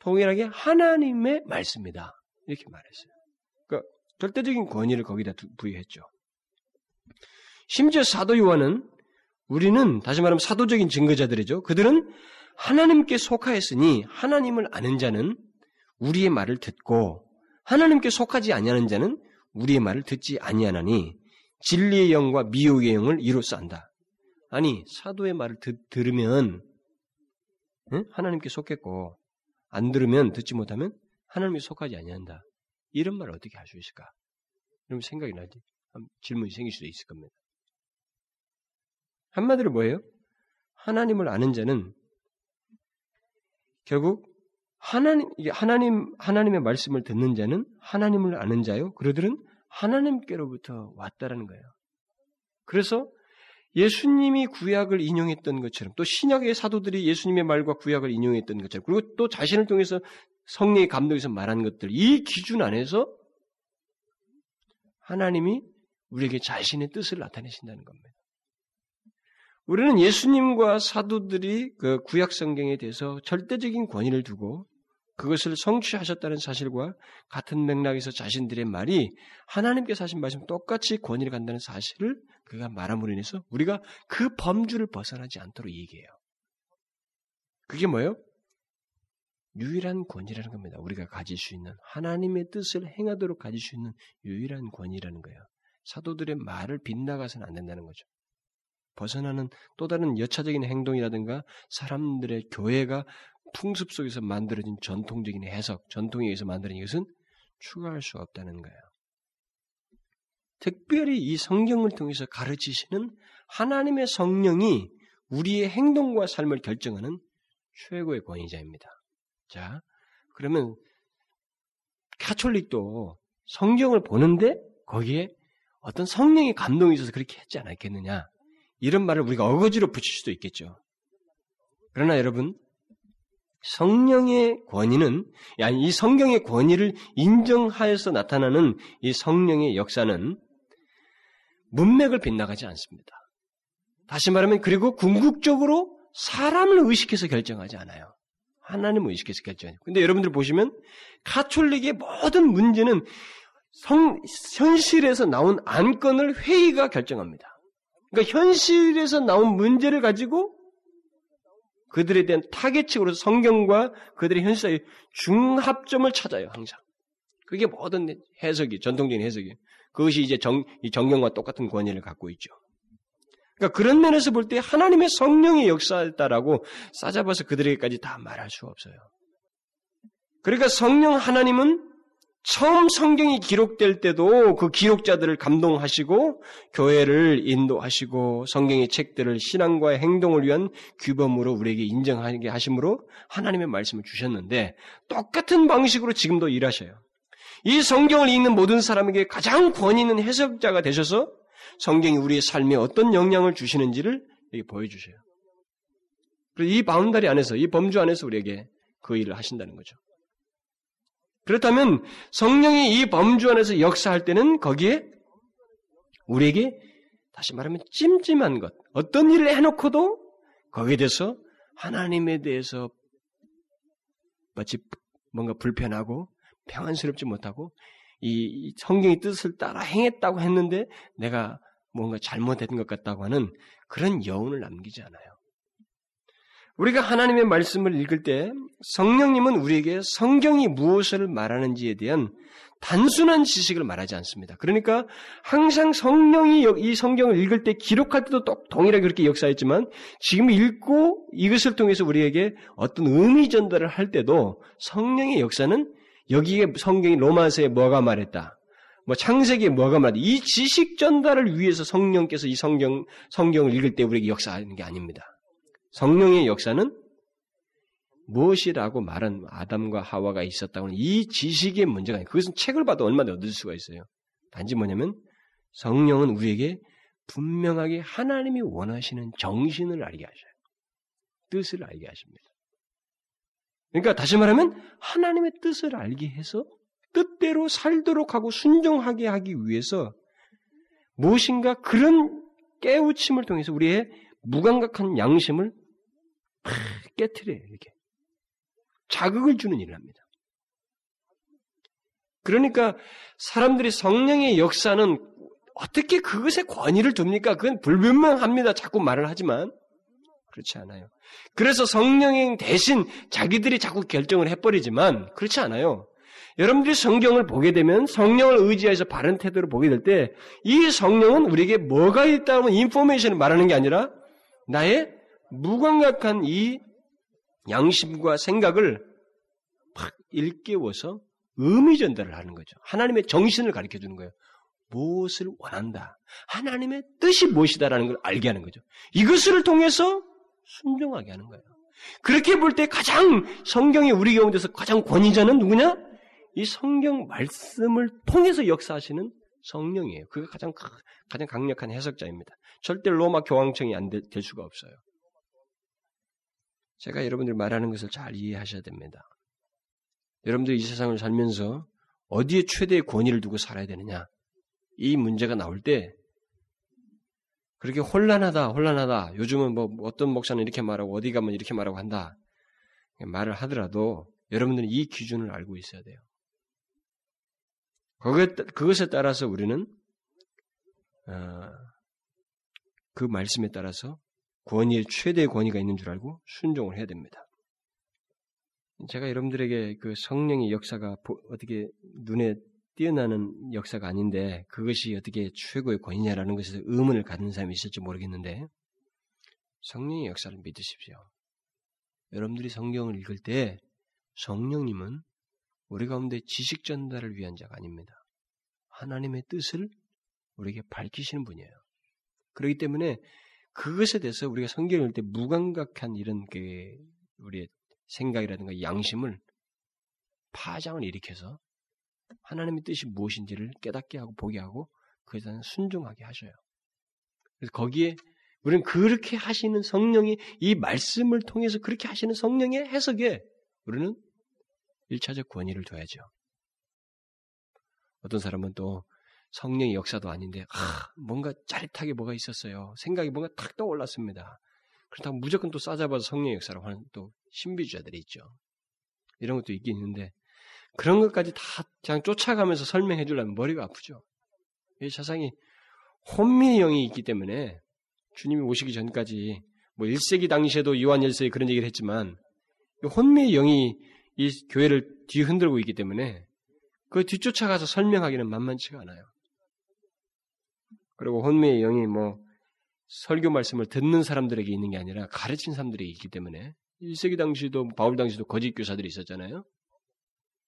동일하게 하나님의 말씀이다. 이렇게 말했어요. 그러니까 절대적인 권위를 거기다 부여했죠. 심지어 사도 요한은 우리는 다시 말하면 사도적인 증거자들이죠. 그들은 하나님께 속하였으니 하나님을 아는 자는 우리의 말을 듣고 하나님께 속하지 아니하는 자는 우리의 말을 듣지 아니하나니 진리의 영과 미혹의 영을 이로써 안다. 아니 사도의 말을 들으면 하나님께 속했고 안 들으면 듣지 못하면 하나님께 속하지 아니한다. 이런 말을 어떻게 할 수 있을까? 이런 생각이 나지. 질문이 생길 수도 있을 겁니다. 한마디로 뭐예요? 하나님을 아는 자는 결국 하나님의 말씀을 듣는 자는 하나님을 아는 자요. 그들은 하나님께로부터 왔다라는 거예요. 그래서 예수님이 구약을 인용했던 것처럼 또 신약의 사도들이 예수님의 말과 구약을 인용했던 것처럼 그리고 또 자신을 통해서 성령의 감동에서 말한 것들 이 기준 안에서 하나님이 우리에게 자신의 뜻을 나타내신다는 겁니다. 우리는 예수님과 사도들이 그 구약 성경에 대해서 절대적인 권위를 두고 그것을 성취하셨다는 사실과 같은 맥락에서 자신들의 말이 하나님께서 하신 말씀 똑같이 권위를 간다는 사실을 그가 말함으로 인해서 우리가 그 범주를 벗어나지 않도록 얘기해요. 그게 뭐예요? 유일한 권위라는 겁니다. 우리가 가질 수 있는 하나님의 뜻을 행하도록 가질 수 있는 유일한 권위라는 거예요. 사도들의 말을 빗나가서는 안 된다는 거죠. 벗어나는 또 다른 여차적인 행동이라든가 사람들의 교회가 풍습 속에서 만들어진 전통적인 해석, 전통에 의해서 만들어진 것은 추가할 수 없다는 거예요. 특별히 이 성경을 통해서 가르치시는 하나님의 성령이 우리의 행동과 삶을 결정하는 최고의 권위자입니다. 자, 그러면 가톨릭도 성경을 보는데 거기에 어떤 성령의 감동이 있어서 그렇게 했지 않았겠느냐. 이런 말을 우리가 어거지로 붙일 수도 있겠죠. 그러나 여러분, 성령의 권위는, 아니, 이 성경의 권위를 인정하여서 나타나는 이 성령의 역사는 문맥을 빗나가지 않습니다. 다시 말하면, 그리고 궁극적으로 사람을 의식해서 결정하지 않아요. 하나님을 의식해서 결정하죠. 근데 여러분들 보시면, 가톨릭의 모든 문제는 현실에서 나온 안건을 회의가 결정합니다. 그러니까 현실에서 나온 문제를 가지고 그들에 대한 타겟층으로 성경과 그들의 현실 사이의 중합점을 찾아요, 항상. 그게 모든 해석이, 전통적인 해석이에요. 그것이 이제 이 정경과 똑같은 권위를 갖고 있죠. 그러니까 그런 면에서 볼 때 하나님의 성령의 역사였다라고 싸잡아서 그들에게까지 다 말할 수 없어요. 그러니까 성령 하나님은 처음 성경이 기록될 때도 그 기록자들을 감동하시고 교회를 인도하시고 성경의 책들을 신앙과 행동을 위한 규범으로 우리에게 인정하게 하심으로 하나님의 말씀을 주셨는데 똑같은 방식으로 지금도 일하셔요. 이 성경을 읽는 모든 사람에게 가장 권위 있는 해석자가 되셔서 성경이 우리의 삶에 어떤 영향을 주시는지를 여기 보여주셔요. 그래서 이 바운다리 안에서, 이 범주 안에서 우리에게 그 일을 하신다는 거죠. 그렇다면 성령이 이 범주 안에서 역사할 때는 거기에 우리에게 다시 말하면 찜찜한 것, 어떤 일을 해놓고도 거기에 대해서 하나님에 대해서 마치 뭔가 불편하고 평안스럽지 못하고 이 성경의 뜻을 따라 행했다고 했는데 내가 뭔가 잘못된 것 같다고 하는 그런 여운을 남기지 않아요. 우리가 하나님의 말씀을 읽을 때 성령님은 우리에게 성경이 무엇을 말하는지에 대한 단순한 지식을 말하지 않습니다. 그러니까 항상 성령이 이 성경을 읽을 때 기록할 때도 동일하게 그렇게 역사했지만 지금 읽고 이것을 통해서 우리에게 어떤 의미 전달을 할 때도 성령의 역사는 여기에 성경이 로마서에 뭐가 말했다. 뭐 창세기에 뭐가 말했다. 이 지식 전달을 위해서 성령께서 이 성경을 읽을 때 우리에게 역사하는 게 아닙니다. 성령의 역사는 무엇이라고 말한 아담과 하와가 있었다고는 이 지식의 문제가 아니에요. 그것은 책을 봐도 얼마나 얻을 수가 있어요. 단지 뭐냐면 성령은 우리에게 분명하게 하나님이 원하시는 정신을 알게 하셔요. 뜻을 알게 하십니다. 그러니까 다시 말하면 하나님의 뜻을 알게 해서 뜻대로 살도록 하고 순종하게 하기 위해서 무엇인가 그런 깨우침을 통해서 우리의 무감각한 양심을 팍 깨트려요. 이렇게 자극을 주는 일을 합니다. 그러니까 사람들이 성령의 역사는 어떻게 그것에 권위를 둡니까? 그건 불변명합니다. 자꾸 말을 하지만 그렇지 않아요. 그래서 성령의 대신 자기들이 자꾸 결정을 해버리지만 그렇지 않아요. 여러분들이 성경을 보게 되면 성령을 의지해서 바른 태도로 보게 될 때 이 성령은 우리에게 뭐가 있다고 인포메이션을 말하는 게 아니라 나의 무감각한 이 양심과 생각을 팍 일깨워서 의미 전달을 하는 거죠. 하나님의 정신을 가르쳐주는 거예요. 무엇을 원한다. 하나님의 뜻이 무엇이다라는 걸 알게 하는 거죠. 이것을 통해서 순종하게 하는 거예요. 그렇게 볼 때 가장 성경이 우리 가운데서 가장 권위자는 누구냐? 이 성경 말씀을 통해서 역사하시는 성령이에요. 그게 가장 강력한 해석자입니다. 절대 로마 교황청이 안 될 수가 없어요. 제가 여러분들 말하는 것을 잘 이해하셔야 됩니다. 여러분들 이 세상을 살면서 어디에 최대의 권위를 두고 살아야 되느냐? 이 문제가 나올 때 그렇게 혼란하다. 요즘은 뭐 어떤 목사는 이렇게 말하고 어디 가면 이렇게 말하고 한다. 말을 하더라도 여러분들은 이 기준을 알고 있어야 돼요. 그것에 따라서 우리는 그 말씀에 따라서 최대의 권위가 있는 줄 알고 순종을 해야 됩니다. 제가 여러분들에게 그 성령의 역사가 어떻게 눈에 뛰어나는 역사가 아닌데 그것이 어떻게 최고의 권위냐라는 것에서 의문을 갖는 사람이 있을지 모르겠는데 성령의 역사를 믿으십시오. 여러분들이 성경을 읽을 때 성령님은 우리 가운데 지식 전달을 위한 자가 아닙니다. 하나님의 뜻을 우리에게 밝히시는 분이에요. 그렇기 때문에 그것에 대해서 우리가 성경을 읽을 때 무감각한 이런 게 우리의 생각이라든가 양심을 파장을 일으켜서 하나님의 뜻이 무엇인지를 깨닫게 하고 보게 하고 그에 대한 순종하게 하셔요. 그래서 거기에 우리는 그렇게 하시는 성령이 이 말씀을 통해서 그렇게 하시는 성령의 해석에 우리는 1차적 권위를 둬야죠. 어떤 사람은 또 성령의 역사도 아닌데 뭔가 짜릿하게 뭐가 있었어요. 생각이 뭔가 탁 떠올랐습니다. 그렇다고 무조건 또 싸잡아서 성령의 역사라고 하는 또 신비주의자들이 있죠. 이런 것도 있긴 있는데 그런 것까지 다 그냥 쫓아가면서 설명해 주려면 머리가 아프죠. 이 세상이 혼미의 영이 있기 때문에 주님이 오시기 전까지 뭐 1세기 당시에도 요한 1세기 그런 얘기를 했지만 혼미의 영이 이 교회를 뒤흔들고 있기 때문에 그 뒤쫓아가서 설명하기는 만만치가 않아요. 그리고 혼미의 영이 뭐 설교 말씀을 듣는 사람들에게 있는 게 아니라 가르친 사람들에게 있기 때문에 1세기 당시도 바울 당시도 거짓 교사들이 있었잖아요.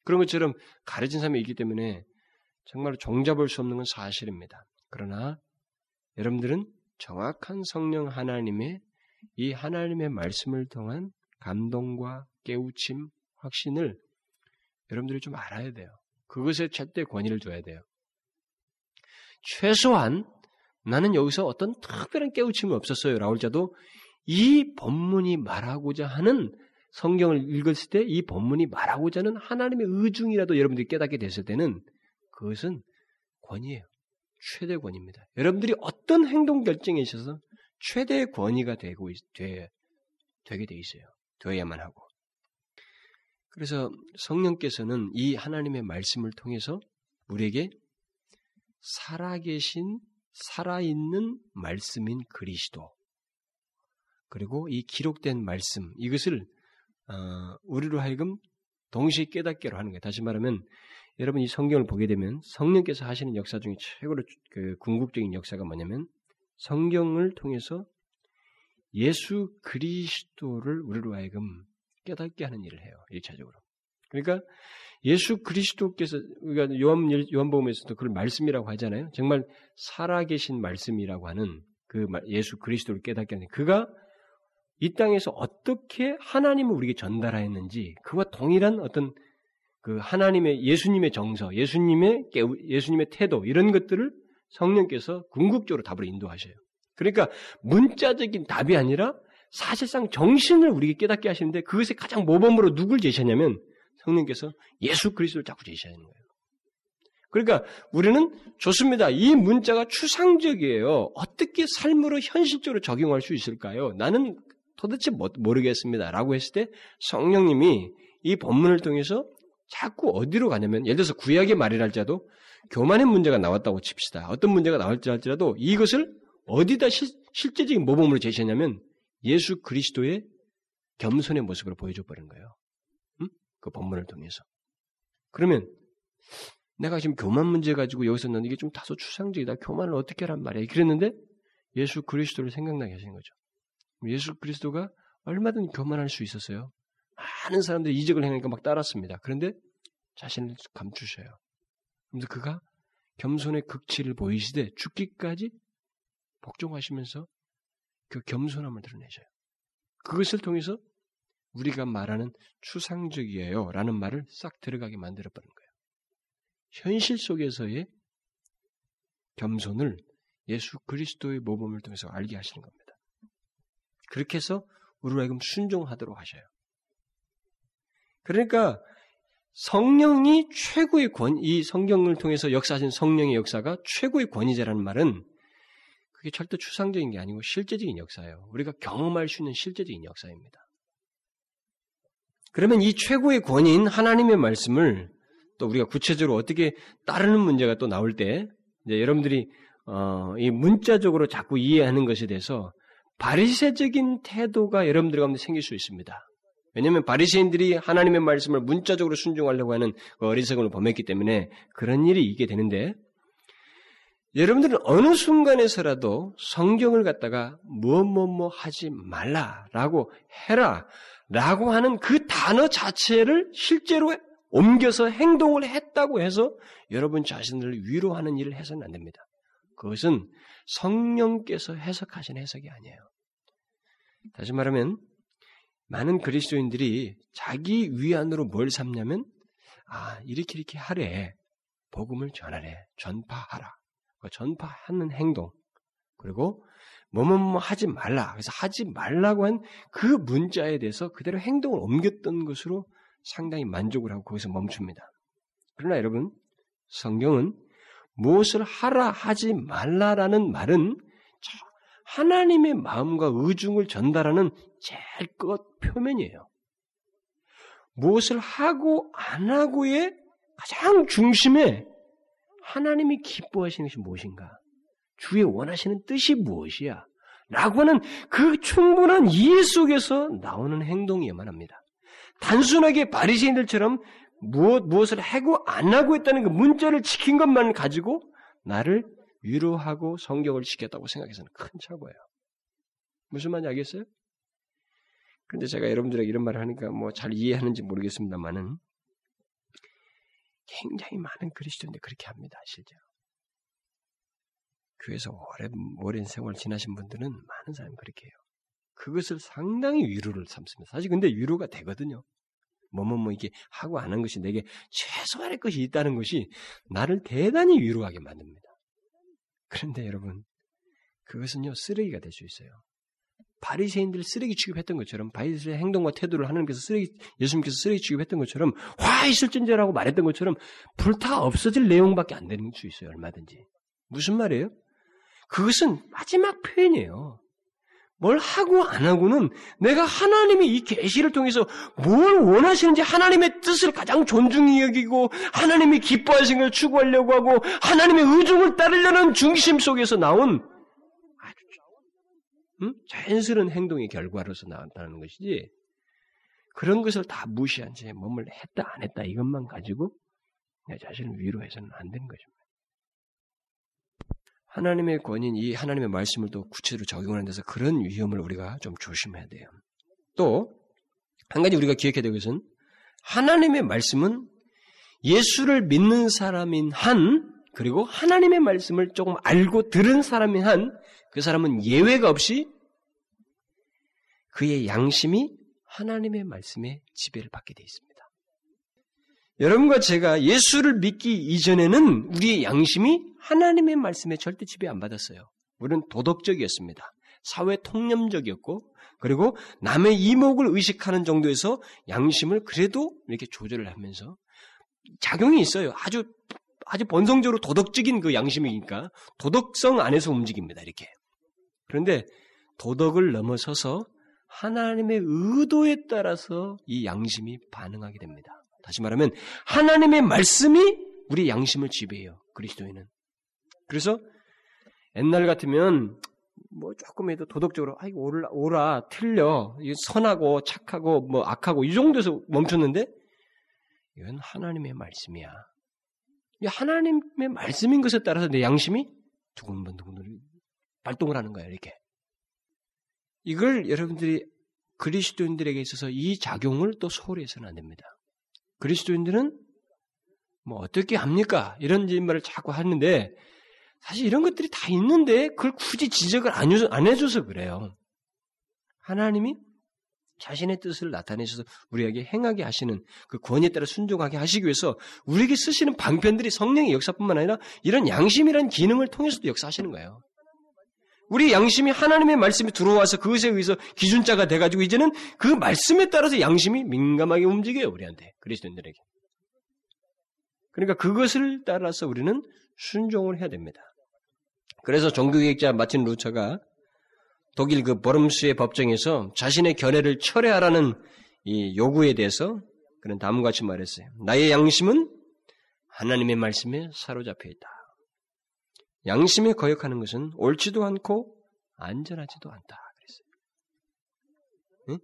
그런 것처럼 가르친 사람이 있기 때문에 정말로 종잡을 수 없는 건 사실입니다. 그러나 여러분들은 정확한 성령 하나님의 이 하나님의 말씀을 통한 감동과 깨우침, 확신을 여러분들이 좀 알아야 돼요. 그것에 최대 권위를 둬야 돼요. 최소한 나는 여기서 어떤 특별한 깨우침이 없었어요. 라고 할 때도 이 본문이 말하고자 하는 성경을 읽었을 때 이 본문이 말하고자 하는 하나님의 의중이라도 여러분들이 깨닫게 됐을 때는 그것은 권위예요. 최대 권위입니다. 여러분들이 어떤 행동 결정에 있어서 최대 권위가 되게 돼 있어요. 되어야만 하고. 그래서 성령께서는 이 하나님의 말씀을 통해서 우리에게 살아계신 살아있는 말씀인 그리스도 그리고 이 기록된 말씀 이것을 우리로 하여금 동시에 깨닫게로 하는 거예요. 다시 말하면 여러분 이 성경을 보게 되면 성령께서 하시는 역사 중에 최고로 그 궁극적인 역사가 뭐냐면 성경을 통해서 예수 그리스도를 우리로 하여금 깨닫게 하는 일을 해요. 1차적으로. 그러니까 예수 그리스도께서 우리가 요한복음에서도 그걸 말씀이라고 하잖아요. 정말 살아계신 말씀이라고 하는 그 예수 그리스도를 깨닫게 하는 그가 이 땅에서 어떻게 하나님을 우리에게 전달하였는지 그와 동일한 어떤 그 하나님의 예수님의 정서, 예수님의 태도 이런 것들을 성령께서 궁극적으로 답으로 인도하셔요. 그러니까 문자적인 답이 아니라 사실상 정신을 우리에게 깨닫게 하시는데 그것의 가장 모범으로 누굴 제시하냐면 성령께서 예수 그리스도를 자꾸 제시하는 거예요. 그러니까 우리는 좋습니다. 이 문자가 추상적이에요. 어떻게 삶으로 현실적으로 적용할 수 있을까요? 나는 도대체 모르겠습니다. 라고 했을 때 성령님이 이 본문을 통해서 자꾸 어디로 가냐면 예를 들어서 구약의 말이랄지라도 교만의 문제가 나왔다고 칩시다. 어떤 문제가 나올지라도 이것을 어디다 실제적인 모범으로 제시하냐면 예수 그리스도의 겸손의 모습으로 보여줘버린 거예요. 그 본문을 통해서. 그러면 내가 지금 교만 문제 가지고 여기서 난 이게 좀 다소 추상적이다. 교만을 어떻게 하란 말이야. 그랬는데 예수 그리스도를 생각나게 하시는 거죠. 예수 그리스도가 얼마든 교만할 수 있었어요. 많은 사람들이 이적을 행하니까 막 따랐습니다. 그런데 자신을 감추셔요. 그래서 그가 겸손의 극치를 보이시되 죽기까지 복종하시면서 그 겸손함을 드러내셔요. 그것을 통해서 우리가 말하는 추상적이에요 라는 말을 싹 들어가게 만들어버린 거예요. 현실 속에서의 겸손을 예수 그리스도의 모범을 통해서 알게 하시는 겁니다. 그렇게 해서 우리로 하여금 순종하도록 하셔요. 그러니까 성령이 최고의 이 성경을 통해서 역사하신 성령의 역사가 최고의 권위자라는 말은 그게 절대 추상적인 게 아니고 실제적인 역사예요. 우리가 경험할 수 있는 실제적인 역사입니다. 그러면 이 최고의 권위인 하나님의 말씀을 또 우리가 구체적으로 어떻게 따르는 문제가 또 나올 때 이제 여러분들이 이 문자적으로 자꾸 이해하는 것에 대해서 바리새적인 태도가 여러분들 가운데 생길 수 있습니다. 왜냐하면 바리새인들이 하나님의 말씀을 문자적으로 순종하려고 하는 어리석음을 범했기 때문에 그런 일이 있게 되는데 여러분들은 어느 순간에서라도 성경을 갖다가 뭐 하지 말라라고 해라라고 하는 그 단어 자체를 실제로 옮겨서 행동을 했다고 해서 여러분 자신을 위로하는 일을 해서는 안 됩니다. 그것은 성령께서 해석하신 해석이 아니에요. 다시 말하면 많은 그리스도인들이 자기 위안으로 뭘 삼냐면 이렇게 하래. 복음을 전하래. 전파하라. 전파하는 행동. 그리고 뭐뭐뭐 하지 말라. 그래서 하지 말라고 한 그 문자에 대해서 그대로 행동을 옮겼던 것으로 상당히 만족을 하고 거기서 멈춥니다. 그러나 여러분, 성경은 무엇을 하라 하지 말라라는 말은 하나님의 마음과 의중을 전달하는 제일 끝 표면이에요. 무엇을 하고 안 하고의 가장 중심에 하나님이 기뻐하시는 것이 무엇인가? 주의 원하시는 뜻이 무엇이야? 라고 하는 그 충분한 이해 속에서 나오는 행동이어야만 합니다. 단순하게 바리새인들처럼 무엇을 하고 안 하고 했다는 그 문자를 지킨 것만 가지고 나를 위로하고 성경을 지켰다고 생각해서는 큰 착오예요. 무슨 말인지 알겠어요? 그런데 제가 여러분들에게 이런 말을 하니까 잘 이해하는지 모르겠습니다만은 굉장히 많은 그리스도인들이 그렇게 합니다. 실제로. 교회에서 오랜 생활을 지나신 분들은 많은 사람이 그렇게 해요. 그것을 상당히 위로를 삼습니다. 사실 근데 위로가 되거든요. 이게 하고 안 한 것이 내게 최소한의 것이 있다는 것이 나를 대단히 위로하게 만듭니다. 그런데 여러분, 그것은요, 쓰레기가 될 수 있어요. 바리새인들 쓰레기 취급했던 것처럼, 바리새인의 행동과 태도를 하나님께서 예수님께서 쓰레기 취급했던 것처럼, 화 있을진저라고 말했던 것처럼, 불타 없어질 내용밖에 안 되는 수 있어요, 얼마든지. 무슨 말이에요? 그것은 마지막 표현이에요. 뭘 하고 안 하고는 내가 하나님이 이 계시를 통해서 뭘 원하시는지 하나님의 뜻을 가장 존중히 여기고 하나님이 기뻐하시는 걸 추구하려고 하고 하나님의 의중을 따르려는 중심 속에서 나온 아주 자연스러운 행동의 결과로서 나왔다는 것이지 그런 것을 다 무시한 채 몸을 했다 안 했다 이것만 가지고 내 자신을 위로해서는 안 되는 것입니다. 하나님의 권위인 이 하나님의 말씀을 또 구체적으로 적용하는 데서 그런 위험을 우리가 좀 조심해야 돼요. 또 한 가지 우리가 기억해야 될 것은 하나님의 말씀은 예수를 믿는 사람인 한 그리고 하나님의 말씀을 조금 알고 들은 사람인 한 그 사람은 예외가 없이 그의 양심이 하나님의 말씀에 지배를 받게 되어 있습니다. 여러분과 제가 예수를 믿기 이전에는 우리의 양심이 하나님의 말씀에 절대 지배 안 받았어요. 우리는 도덕적이었습니다. 사회 통념적이었고, 그리고 남의 이목을 의식하는 정도에서 양심을 그래도 이렇게 조절을 하면서 작용이 있어요. 아주 본성적으로 도덕적인 그 양심이니까 도덕성 안에서 움직입니다. 이렇게. 그런데 도덕을 넘어서서 하나님의 의도에 따라서 이 양심이 반응하게 됩니다. 다시 말하면 하나님의 말씀이 우리 양심을 지배해요. 그리스도인은. 그래서 옛날 같으면 뭐 조금이라도 도덕적으로 아이 오라 틀려 선하고 착하고 뭐 악하고 이 정도에서 멈췄는데 이건 하나님의 말씀이야. 이 하나님의 말씀인 것에 따라서 내 양심이 두근두근 발동을 하는 거야 이렇게. 이걸 여러분들이 그리스도인들에게 있어서 이 작용을 또 소홀히 해서는 안 됩니다. 그리스도인들은 뭐 어떻게 합니까? 이런 말을 자꾸 하는데 사실 이런 것들이 다 있는데 그걸 굳이 지적을 안 해줘서 그래요. 하나님이 자신의 뜻을 나타내셔서 우리에게 행하게 하시는 그 권위에 따라 순종하게 하시기 위해서 우리에게 쓰시는 방편들이 성령의 역사뿐만 아니라 이런 양심이라는 기능을 통해서도 역사하시는 거예요. 우리 양심이 하나님의 말씀이 들어와서 그것에 의해서 기준자가 돼가지고 이제는 그 말씀에 따라서 양심이 민감하게 움직여요. 우리한테. 그리스도인들에게. 그러니까 그것을 따라서 우리는 순종을 해야 됩니다. 그래서 종교개혁자 마틴 루터가 독일 그 보름수의 법정에서 자신의 견해를 철회하라는 이 요구에 대해서 그는 다음과 같이 말했어요. 나의 양심은 하나님의 말씀에 사로잡혀 있다. 양심에 거역하는 것은 옳지도 않고 안전하지도 않다. 그랬어요. 응?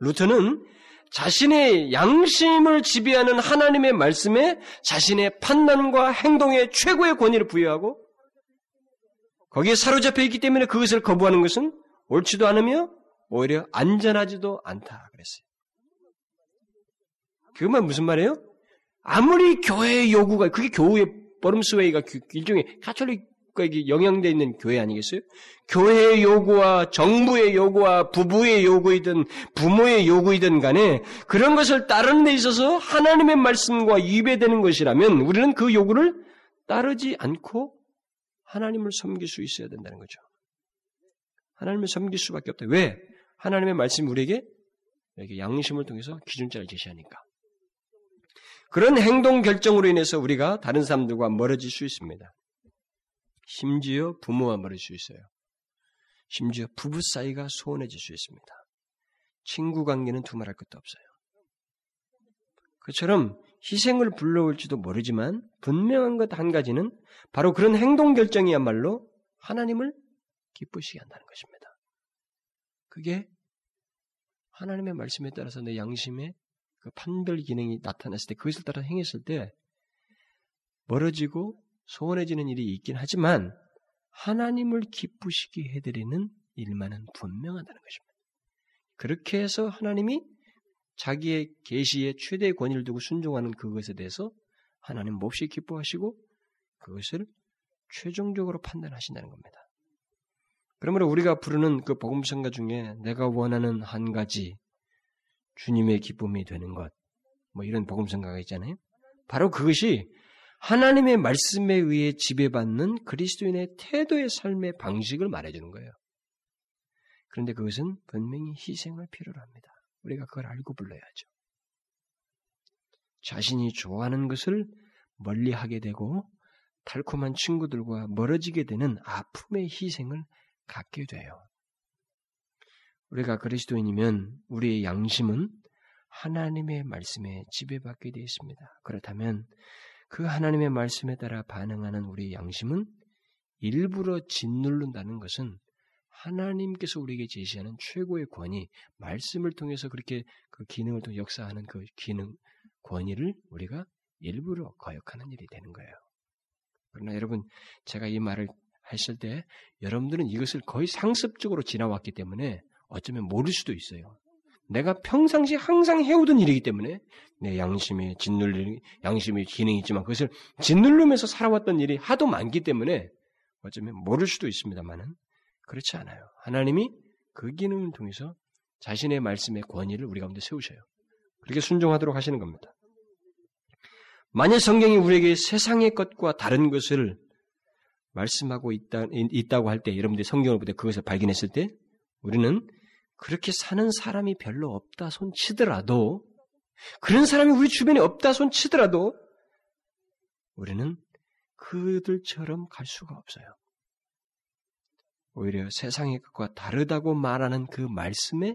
루터는 자신의 양심을 지배하는 하나님의 말씀에 자신의 판단과 행동에 최고의 권위를 부여하고 거기에 사로잡혀 있기 때문에 그것을 거부하는 것은 옳지도 않으며 오히려 안전하지도 않다 그랬어요. 그것만 무슨 말이에요? 아무리 교회의 요구가 그게 교회의 버름스웨이가 일종의 가톨릭에게 영향되어 있는 교회 아니겠어요? 교회의 요구와 정부의 요구와 부부의 요구이든 부모의 요구이든 간에 그런 것을 따르는 데 있어서 하나님의 말씀과 위배되는 것이라면 우리는 그 요구를 따르지 않고 하나님을 섬길 수 있어야 된다는 거죠. 하나님을 섬길 수밖에 없다. 왜? 하나님의 말씀이 우리에게 이렇게 양심을 통해서 기준자를 제시하니까. 그런 행동 결정으로 인해서 우리가 다른 사람들과 멀어질 수 있습니다. 심지어 부모와 멀어질 수 있어요. 심지어 부부 사이가 소원해질 수 있습니다. 친구 관계는 두말할 것도 없어요. 그처럼 희생을 불러올지도 모르지만 분명한 것 한 가지는 바로 그런 행동 결정이야말로 하나님을 기쁘시게 한다는 것입니다. 그게 하나님의 말씀에 따라서 내 양심의 그 판별 기능이 나타났을 때 그것을 따라 행했을 때 멀어지고 소원해지는 일이 있긴 하지만 하나님을 기쁘시게 해드리는 일만은 분명하다는 것입니다. 그렇게 해서 하나님이 자기의 계시에 최대의 권위를 두고 순종하는 그것에 대해서 하나님 몹시 기뻐하시고 그것을 최종적으로 판단하신다는 겁니다. 그러므로 우리가 부르는 그 복음성가 중에 내가 원하는 한 가지 주님의 기쁨이 되는 것 뭐 이런 복음성가가 있잖아요. 바로 그것이 하나님의 말씀에 의해 지배받는 그리스도인의 태도의 삶의 방식을 말해주는 거예요. 그런데 그것은 분명히 희생을 필요로 합니다. 우리가 그걸 알고 불러야죠. 자신이 좋아하는 것을 멀리하게 되고 달콤한 친구들과 멀어지게 되는 아픔의 희생을 갖게 돼요. 우리가 그리스도인이면 우리의 양심은 하나님의 말씀에 지배받게 되어 있습니다. 그렇다면 그 하나님의 말씀에 따라 반응하는 우리의 양심은 일부러 짓누른다는 것은 하나님께서 우리에게 제시하는 최고의 권위, 말씀을 통해서 그렇게 그 기능을 통해 역사하는 그 기능, 권위를 우리가 일부러 거역하는 일이 되는 거예요. 그러나 여러분, 제가 이 말을 했을 때 여러분들은 이것을 거의 상습적으로 지나왔기 때문에 어쩌면 모를 수도 있어요. 내가 평상시 항상 해오던 일이기 때문에 내 양심에 양심의 기능이 있지만 그것을 짓누르면서 살아왔던 일이 하도 많기 때문에 어쩌면 모를 수도 있습니다만은 그렇지 않아요. 하나님이 그 기능을 통해서 자신의 말씀의 권위를 우리 가운데 세우셔요. 그렇게 순종하도록 하시는 겁니다. 만일 성경이 우리에게 세상의 것과 다른 것을 말씀하고 있다고 할 때, 여러분들이 성경을 볼 때 그것을 발견했을 때, 우리는 그렇게 사는 사람이 별로 없다 손치더라도, 그런 사람이 우리 주변에 없다 손치더라도, 우리는 그들처럼 갈 수가 없어요. 오히려 세상의 것과 다르다고 말하는 그 말씀에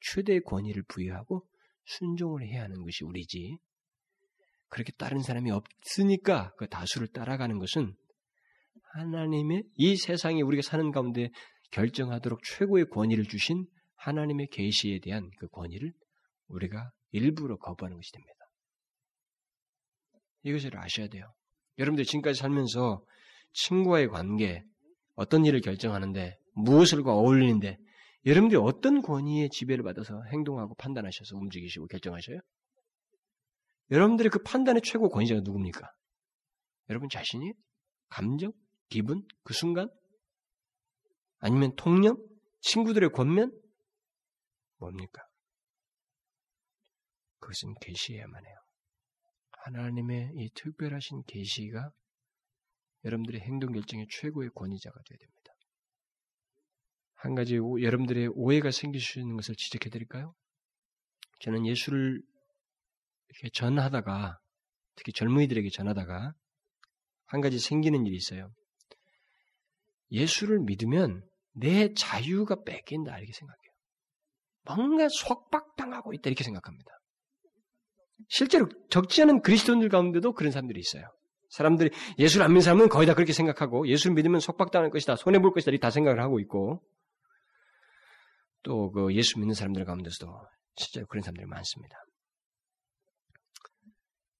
최대의 권위를 부여하고 순종을 해야 하는 것이 우리지, 그렇게 다른 사람이 없으니까 그 다수를 따라가는 것은 하나님의, 이 세상에 우리가 사는 가운데 결정하도록 최고의 권위를 주신 하나님의 계시에 대한 그 권위를 우리가 일부러 거부하는 것이 됩니다. 이것을 아셔야 돼요. 여러분들 지금까지 살면서 친구와의 관계, 어떤 일을 결정하는데, 무엇을과 어울리는데, 여러분들이 어떤 권위의 지배를 받아서 행동하고 판단하셔서 움직이시고 결정하셔요? 여러분들의 그 판단의 최고 권위자가 누굽니까? 여러분 자신이? 감정? 기분? 그 순간? 아니면 통념? 친구들의 권면? 뭡니까? 그것은 계시해야만 해요. 하나님의 이 특별하신 계시가 여러분들의 행동 결정의 최고의 권위자가 되어야 됩니다. 한 가지 여러분들의 오해가 생길 수 있는 것을 지적해 드릴까요? 저는 예수를 이렇게 전하다가, 특히 젊은이들에게 전하다가 한 가지 생기는 일이 있어요. 예수를 믿으면 내 자유가 뺏긴다 이렇게 생각해요. 뭔가 속박당하고 있다 이렇게 생각합니다. 실제로 적지 않은 그리스도인들 가운데도 그런 사람들이 있어요. 사람들이 예수를 안 믿는 사람은 거의 다 그렇게 생각하고, 예수를 믿으면 속박당할 것이다, 손해볼 것이다 이렇게 다 생각을 하고 있고, 또 그 예수 믿는 사람들 가운데서도 실제로 그런 사람들이 많습니다.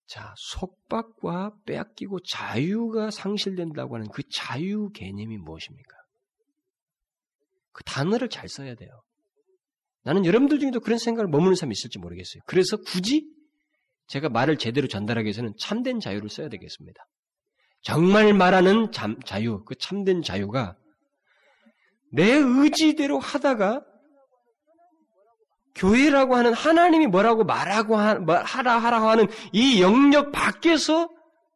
자, 속박과 빼앗기고 자유가 상실된다고 하는 그 자유 개념이 무엇입니까? 그 단어를 잘 써야 돼요. 나는 여러분들 중에도 그런 생각을 머무는 사람이 있을지 모르겠어요. 그래서 굳이 제가 말을 제대로 전달하기 위해서는 참된 자유를 써야 되겠습니다. 정말 말하는 자유, 그 참된 자유가 내 의지대로 하다가 교회라고 하는, 하나님이 뭐라고 하라고 하는 이 영역 밖에서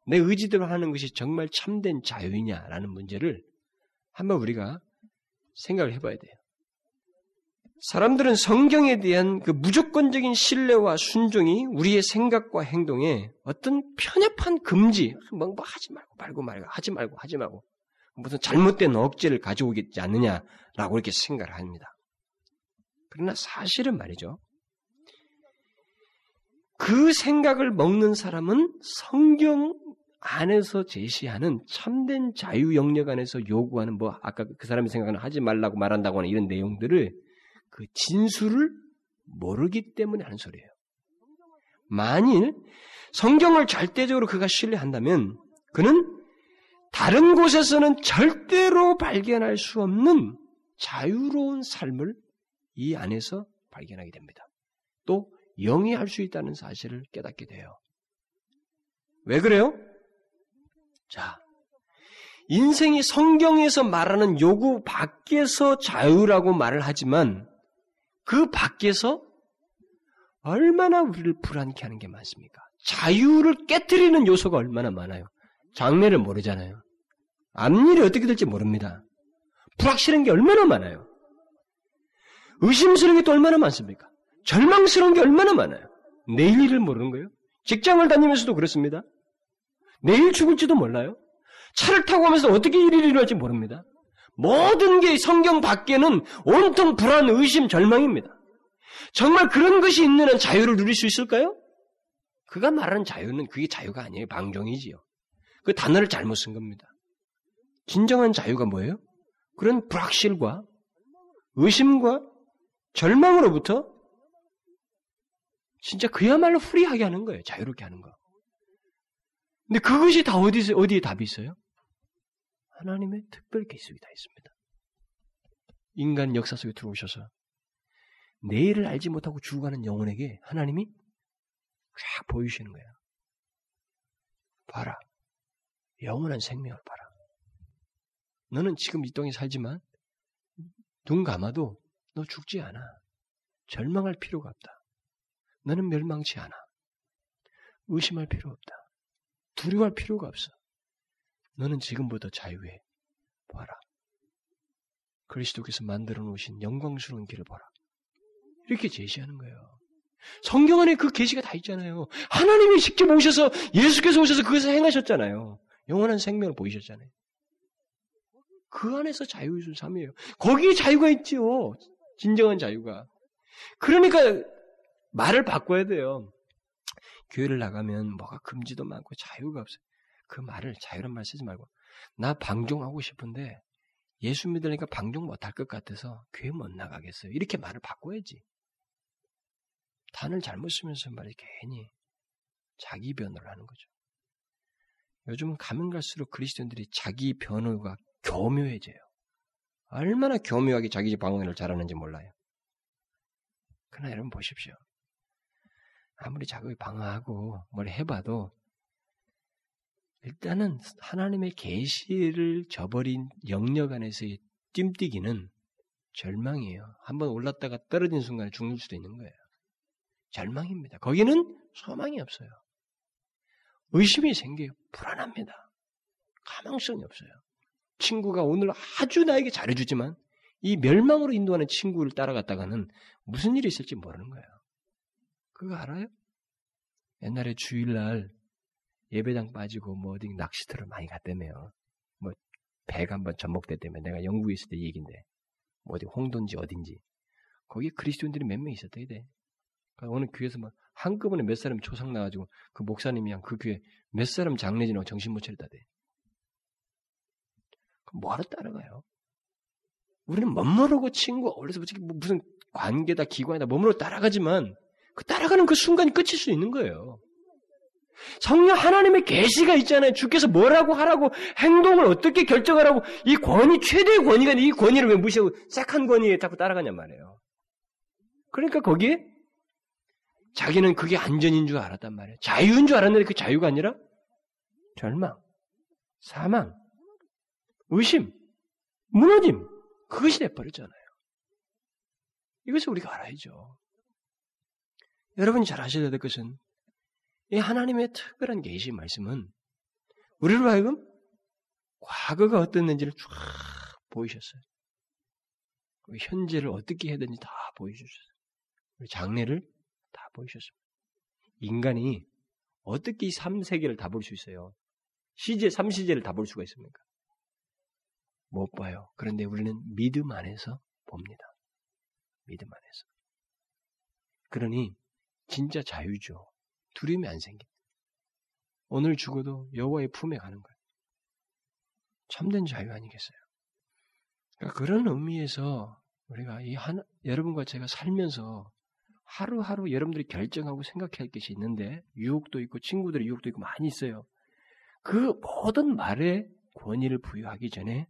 내 의지대로 하는 것이 정말 참된 자유이냐라는 문제를 한번 우리가 생각을 해봐야 돼요. 사람들은 성경에 대한 그 무조건적인 신뢰와 순종이 우리의 생각과 행동에 어떤 편협한 금지, 뭐 하지 말고, 무슨 잘못된 억제를 가져오겠지 않느냐라고 이렇게 생각을 합니다. 그러나 사실은 말이죠, 그 생각을 먹는 사람은 성경 안에서 제시하는 참된 자유 영역 안에서 요구하는, 뭐 아까 그 사람이 생각하는 하지 말라고 말한다고 하는 이런 내용들을, 그 진술을 모르기 때문에 하는 소리예요. 만일 성경을 절대적으로 그가 신뢰한다면 그는 다른 곳에서는 절대로 발견할 수 없는 자유로운 삶을 이 안에서 발견하게 됩니다. 또 영이 할 수 있다는 사실을 깨닫게 돼요. 왜 그래요? 자, 인생이 성경에서 말하는 요구 밖에서 자유라고 말을 하지만 그 밖에서 얼마나 우리를 불안케 하는 게 많습니까? 자유를 깨뜨리는 요소가 얼마나 많아요. 장래를 모르잖아요. 앞일이 어떻게 될지 모릅니다. 불확실한 게 얼마나 많아요. 의심스러운 게 또 얼마나 많습니까? 절망스러운 게 얼마나 많아요. 내일 일을 모르는 거예요. 직장을 다니면서도 그렇습니다. 내일 죽을지도 몰라요. 차를 타고 가면서 어떻게 일이 일어날지 모릅니다. 모든 게 성경 밖에는 온통 불안, 의심, 절망입니다. 정말 그런 것이 있는 한 자유를 누릴 수 있을까요? 그가 말하는 자유는 그게 자유가 아니에요. 방종이지요. 그 단어를 잘못 쓴 겁니다. 진정한 자유가 뭐예요? 그런 불확실과 의심과 절망으로부터 진짜 그야말로 프리하게 하는 거예요. 자유롭게 하는 거. 근데 그것이 다 어디에 답이 있어요? 하나님의 특별 계시가 다 있습니다. 인간 역사 속에 들어오셔서 내일을 알지 못하고 죽어가는 영혼에게 하나님이 쫙 보이시는 거예요. 봐라. 영원한 생명을 봐라. 너는 지금 이 땅에 살지만 눈 감아도 너 죽지 않아. 절망할 필요가 없다. 너는 멸망치 않아. 의심할 필요 없다. 두려워할 필요가 없어. 너는 지금보다 자유해. 봐라. 그리스도께서 만들어 놓으신 영광스러운 길을 보라. 이렇게 제시하는 거예요. 성경 안에 그 계시가 다 있잖아요. 하나님이 직접 오셔서 예수께서 오셔서 그것을 행하셨잖아요. 영원한 생명을 보이셨잖아요. 그 안에서 자유의 삶이에요. 거기에 자유가 있지요. 진정한 자유가. 그러니까 말을 바꿔야 돼요. 교회를 나가면 뭐가 금지도 많고 자유가 없어요. 그 말을 자유란 말 쓰지 말고 나 방종하고 싶은데 예수 믿으니까 방종 못할 것 같아서 교회 못 나가겠어요. 이렇게 말을 바꿔야지. 단을 잘못 쓰면서 말이 괜히 자기 변호를 하는 거죠. 요즘은 가면 갈수록 그리스도인들이 자기 변호가 교묘해져요. 얼마나 교묘하게 자기 방언을 잘하는지 몰라요. 그러나 여러분 보십시오. 아무리 자기 방어하고 뭘 해봐도 일단은 하나님의 계시를 저버린 영역 안에서의 뜀뛰기는 절망이에요. 한번 올랐다가 떨어진 순간에 죽을 수도 있는 거예요. 절망입니다. 거기는 소망이 없어요. 의심이 생겨요. 불안합니다. 가망성이 없어요. 친구가 오늘 아주 나에게 잘해주지만 이 멸망으로 인도하는 친구를 따라갔다가는 무슨 일이 있을지 모르는 거예요. 그거 알아요? 옛날에 주일날 예배당 빠지고 뭐 어디 낚시터를 많이 갔다며요. 뭐 배가 한번 전복됐다며. 내가 영국에 있을 때 얘기인데 뭐 어디 홍도인지 어딘지 거기에 그리스도인들이 몇 명 있었다 이래. 그러니까 어느 교회에서 막 한꺼번에 몇 사람 초상 나가지고 그 목사님이랑 그 교회 몇 사람 장례 지나고 정신 못 차리다 돼. 그럼 뭐하러 따라가요? 우리는 멋모르고 친구 어려서 무슨 관계다 기관이다 머물러 따라가지만 그 따라가는 그 순간이 끝일 수 있는 거예요. 성령 하나님의 계시가 있잖아요. 주께서 뭐라고 하라고 행동을 어떻게 결정하라고 이 권위 최대의 권위가 이 권위를 왜 무시하고 싹한 권위에 자꾸 따라가냔 말이에요. 그러니까 거기에 자기는 그게 안전인 줄 알았단 말이에요. 자유인 줄 알았는데 그 자유가 아니라 절망, 사망, 의심, 무너짐 그것이 돼버렸잖아요. 이것을 우리가 알아야죠. 여러분이 잘 아셔야 될 것은 이 하나님의 특별한 계시 말씀은 우리로 하여금 과거가 어땠는지를 쫙 보이셨어요. 현재를 어떻게 해야 되는지 다 보여주셨어요. 우리 장래를 다 보이셨습니다. 인간이 어떻게 이 3세계를 다 볼 수 있어요? 시제, 3시제를 다 볼 수가 있습니까? 못 봐요. 그런데 우리는 믿음 안에서 봅니다. 믿음 안에서. 그러니 진짜 자유죠. 두려움이 안 생깁니다. 오늘 죽어도 여호와의 품에 가는 거예요. 참된 자유 아니겠어요? 그러니까 그런 의미에서 우리가 이 하나, 여러분과 제가 살면서 하루하루 여러분들이 결정하고 생각해야 할 것이 있는데 유혹도 있고 친구들의 유혹도 있고 많이 있어요. 그 모든 말에 권위를 부여하기 전에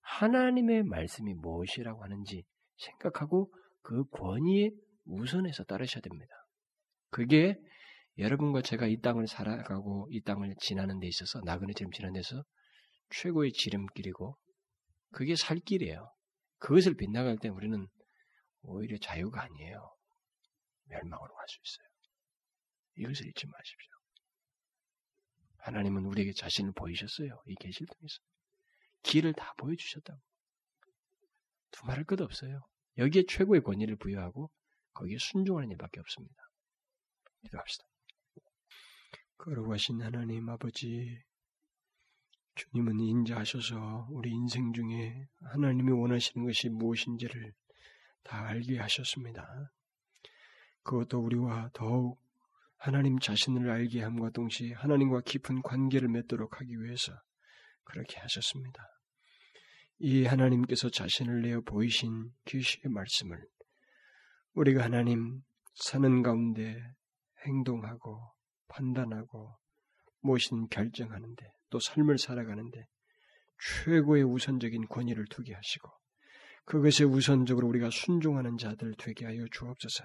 하나님의 말씀이 무엇이라고 하는지 생각하고 그 권위에 우선해서 따르셔야 됩니다. 그게 여러분과 제가 이 땅을 살아가고 이 땅을 지나는 데 있어서 나그네처럼 지나는 데서 최고의 지름길이고 그게 살 길이에요. 그것을 빗나갈 때 우리는 오히려 자유가 아니에요. 멸망으로 갈 수 있어요. 이것을 잊지 마십시오. 하나님은 우리에게 자신을 보이셨어요. 이 계시를 통해서. 길을 다 보여주셨다고. 두말할 것도 없어요. 여기에 최고의 권위를 부여하고 거기에 순종하는 일밖에 없습니다. 기도합시다. 거룩하신 하나님 아버지, 주님은 인자하셔서 우리 인생 중에 하나님이 원하시는 것이 무엇인지를 다 알게 하셨습니다. 그것도 우리와 더욱 하나님 자신을 알게 함과 동시에 하나님과 깊은 관계를 맺도록 하기 위해서 그렇게 하셨습니다. 이 하나님께서 자신을 내어 보이신 계시의 말씀을 우리가 하나님 사는 가운데 행동하고 판단하고 무엇이든 결정하는데 또 삶을 살아가는데 최고의 우선적인 권위를 두게 하시고 그것에 우선적으로 우리가 순종하는 자들 되게 하여 주옵소서.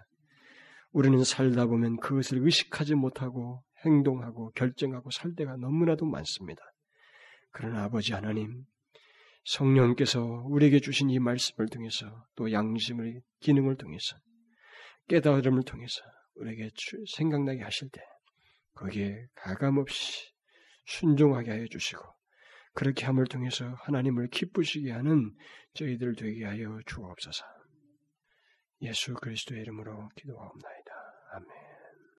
우리는 살다 보면 그것을 의식하지 못하고 행동하고 결정하고 살 때가 너무나도 많습니다. 그러나 아버지 하나님, 성령께서 우리에게 주신 이 말씀을 통해서 또 양심의 기능을 통해서 깨달음을 통해서 우리에게 생각나게 하실 때 거기에 가감없이 순종하게 하여 주시고 그렇게 함을 통해서 하나님을 기쁘시게 하는 저희들 되게 하여 주옵소서. 예수 그리스도의 이름으로 기도하옵나이다. 아멘.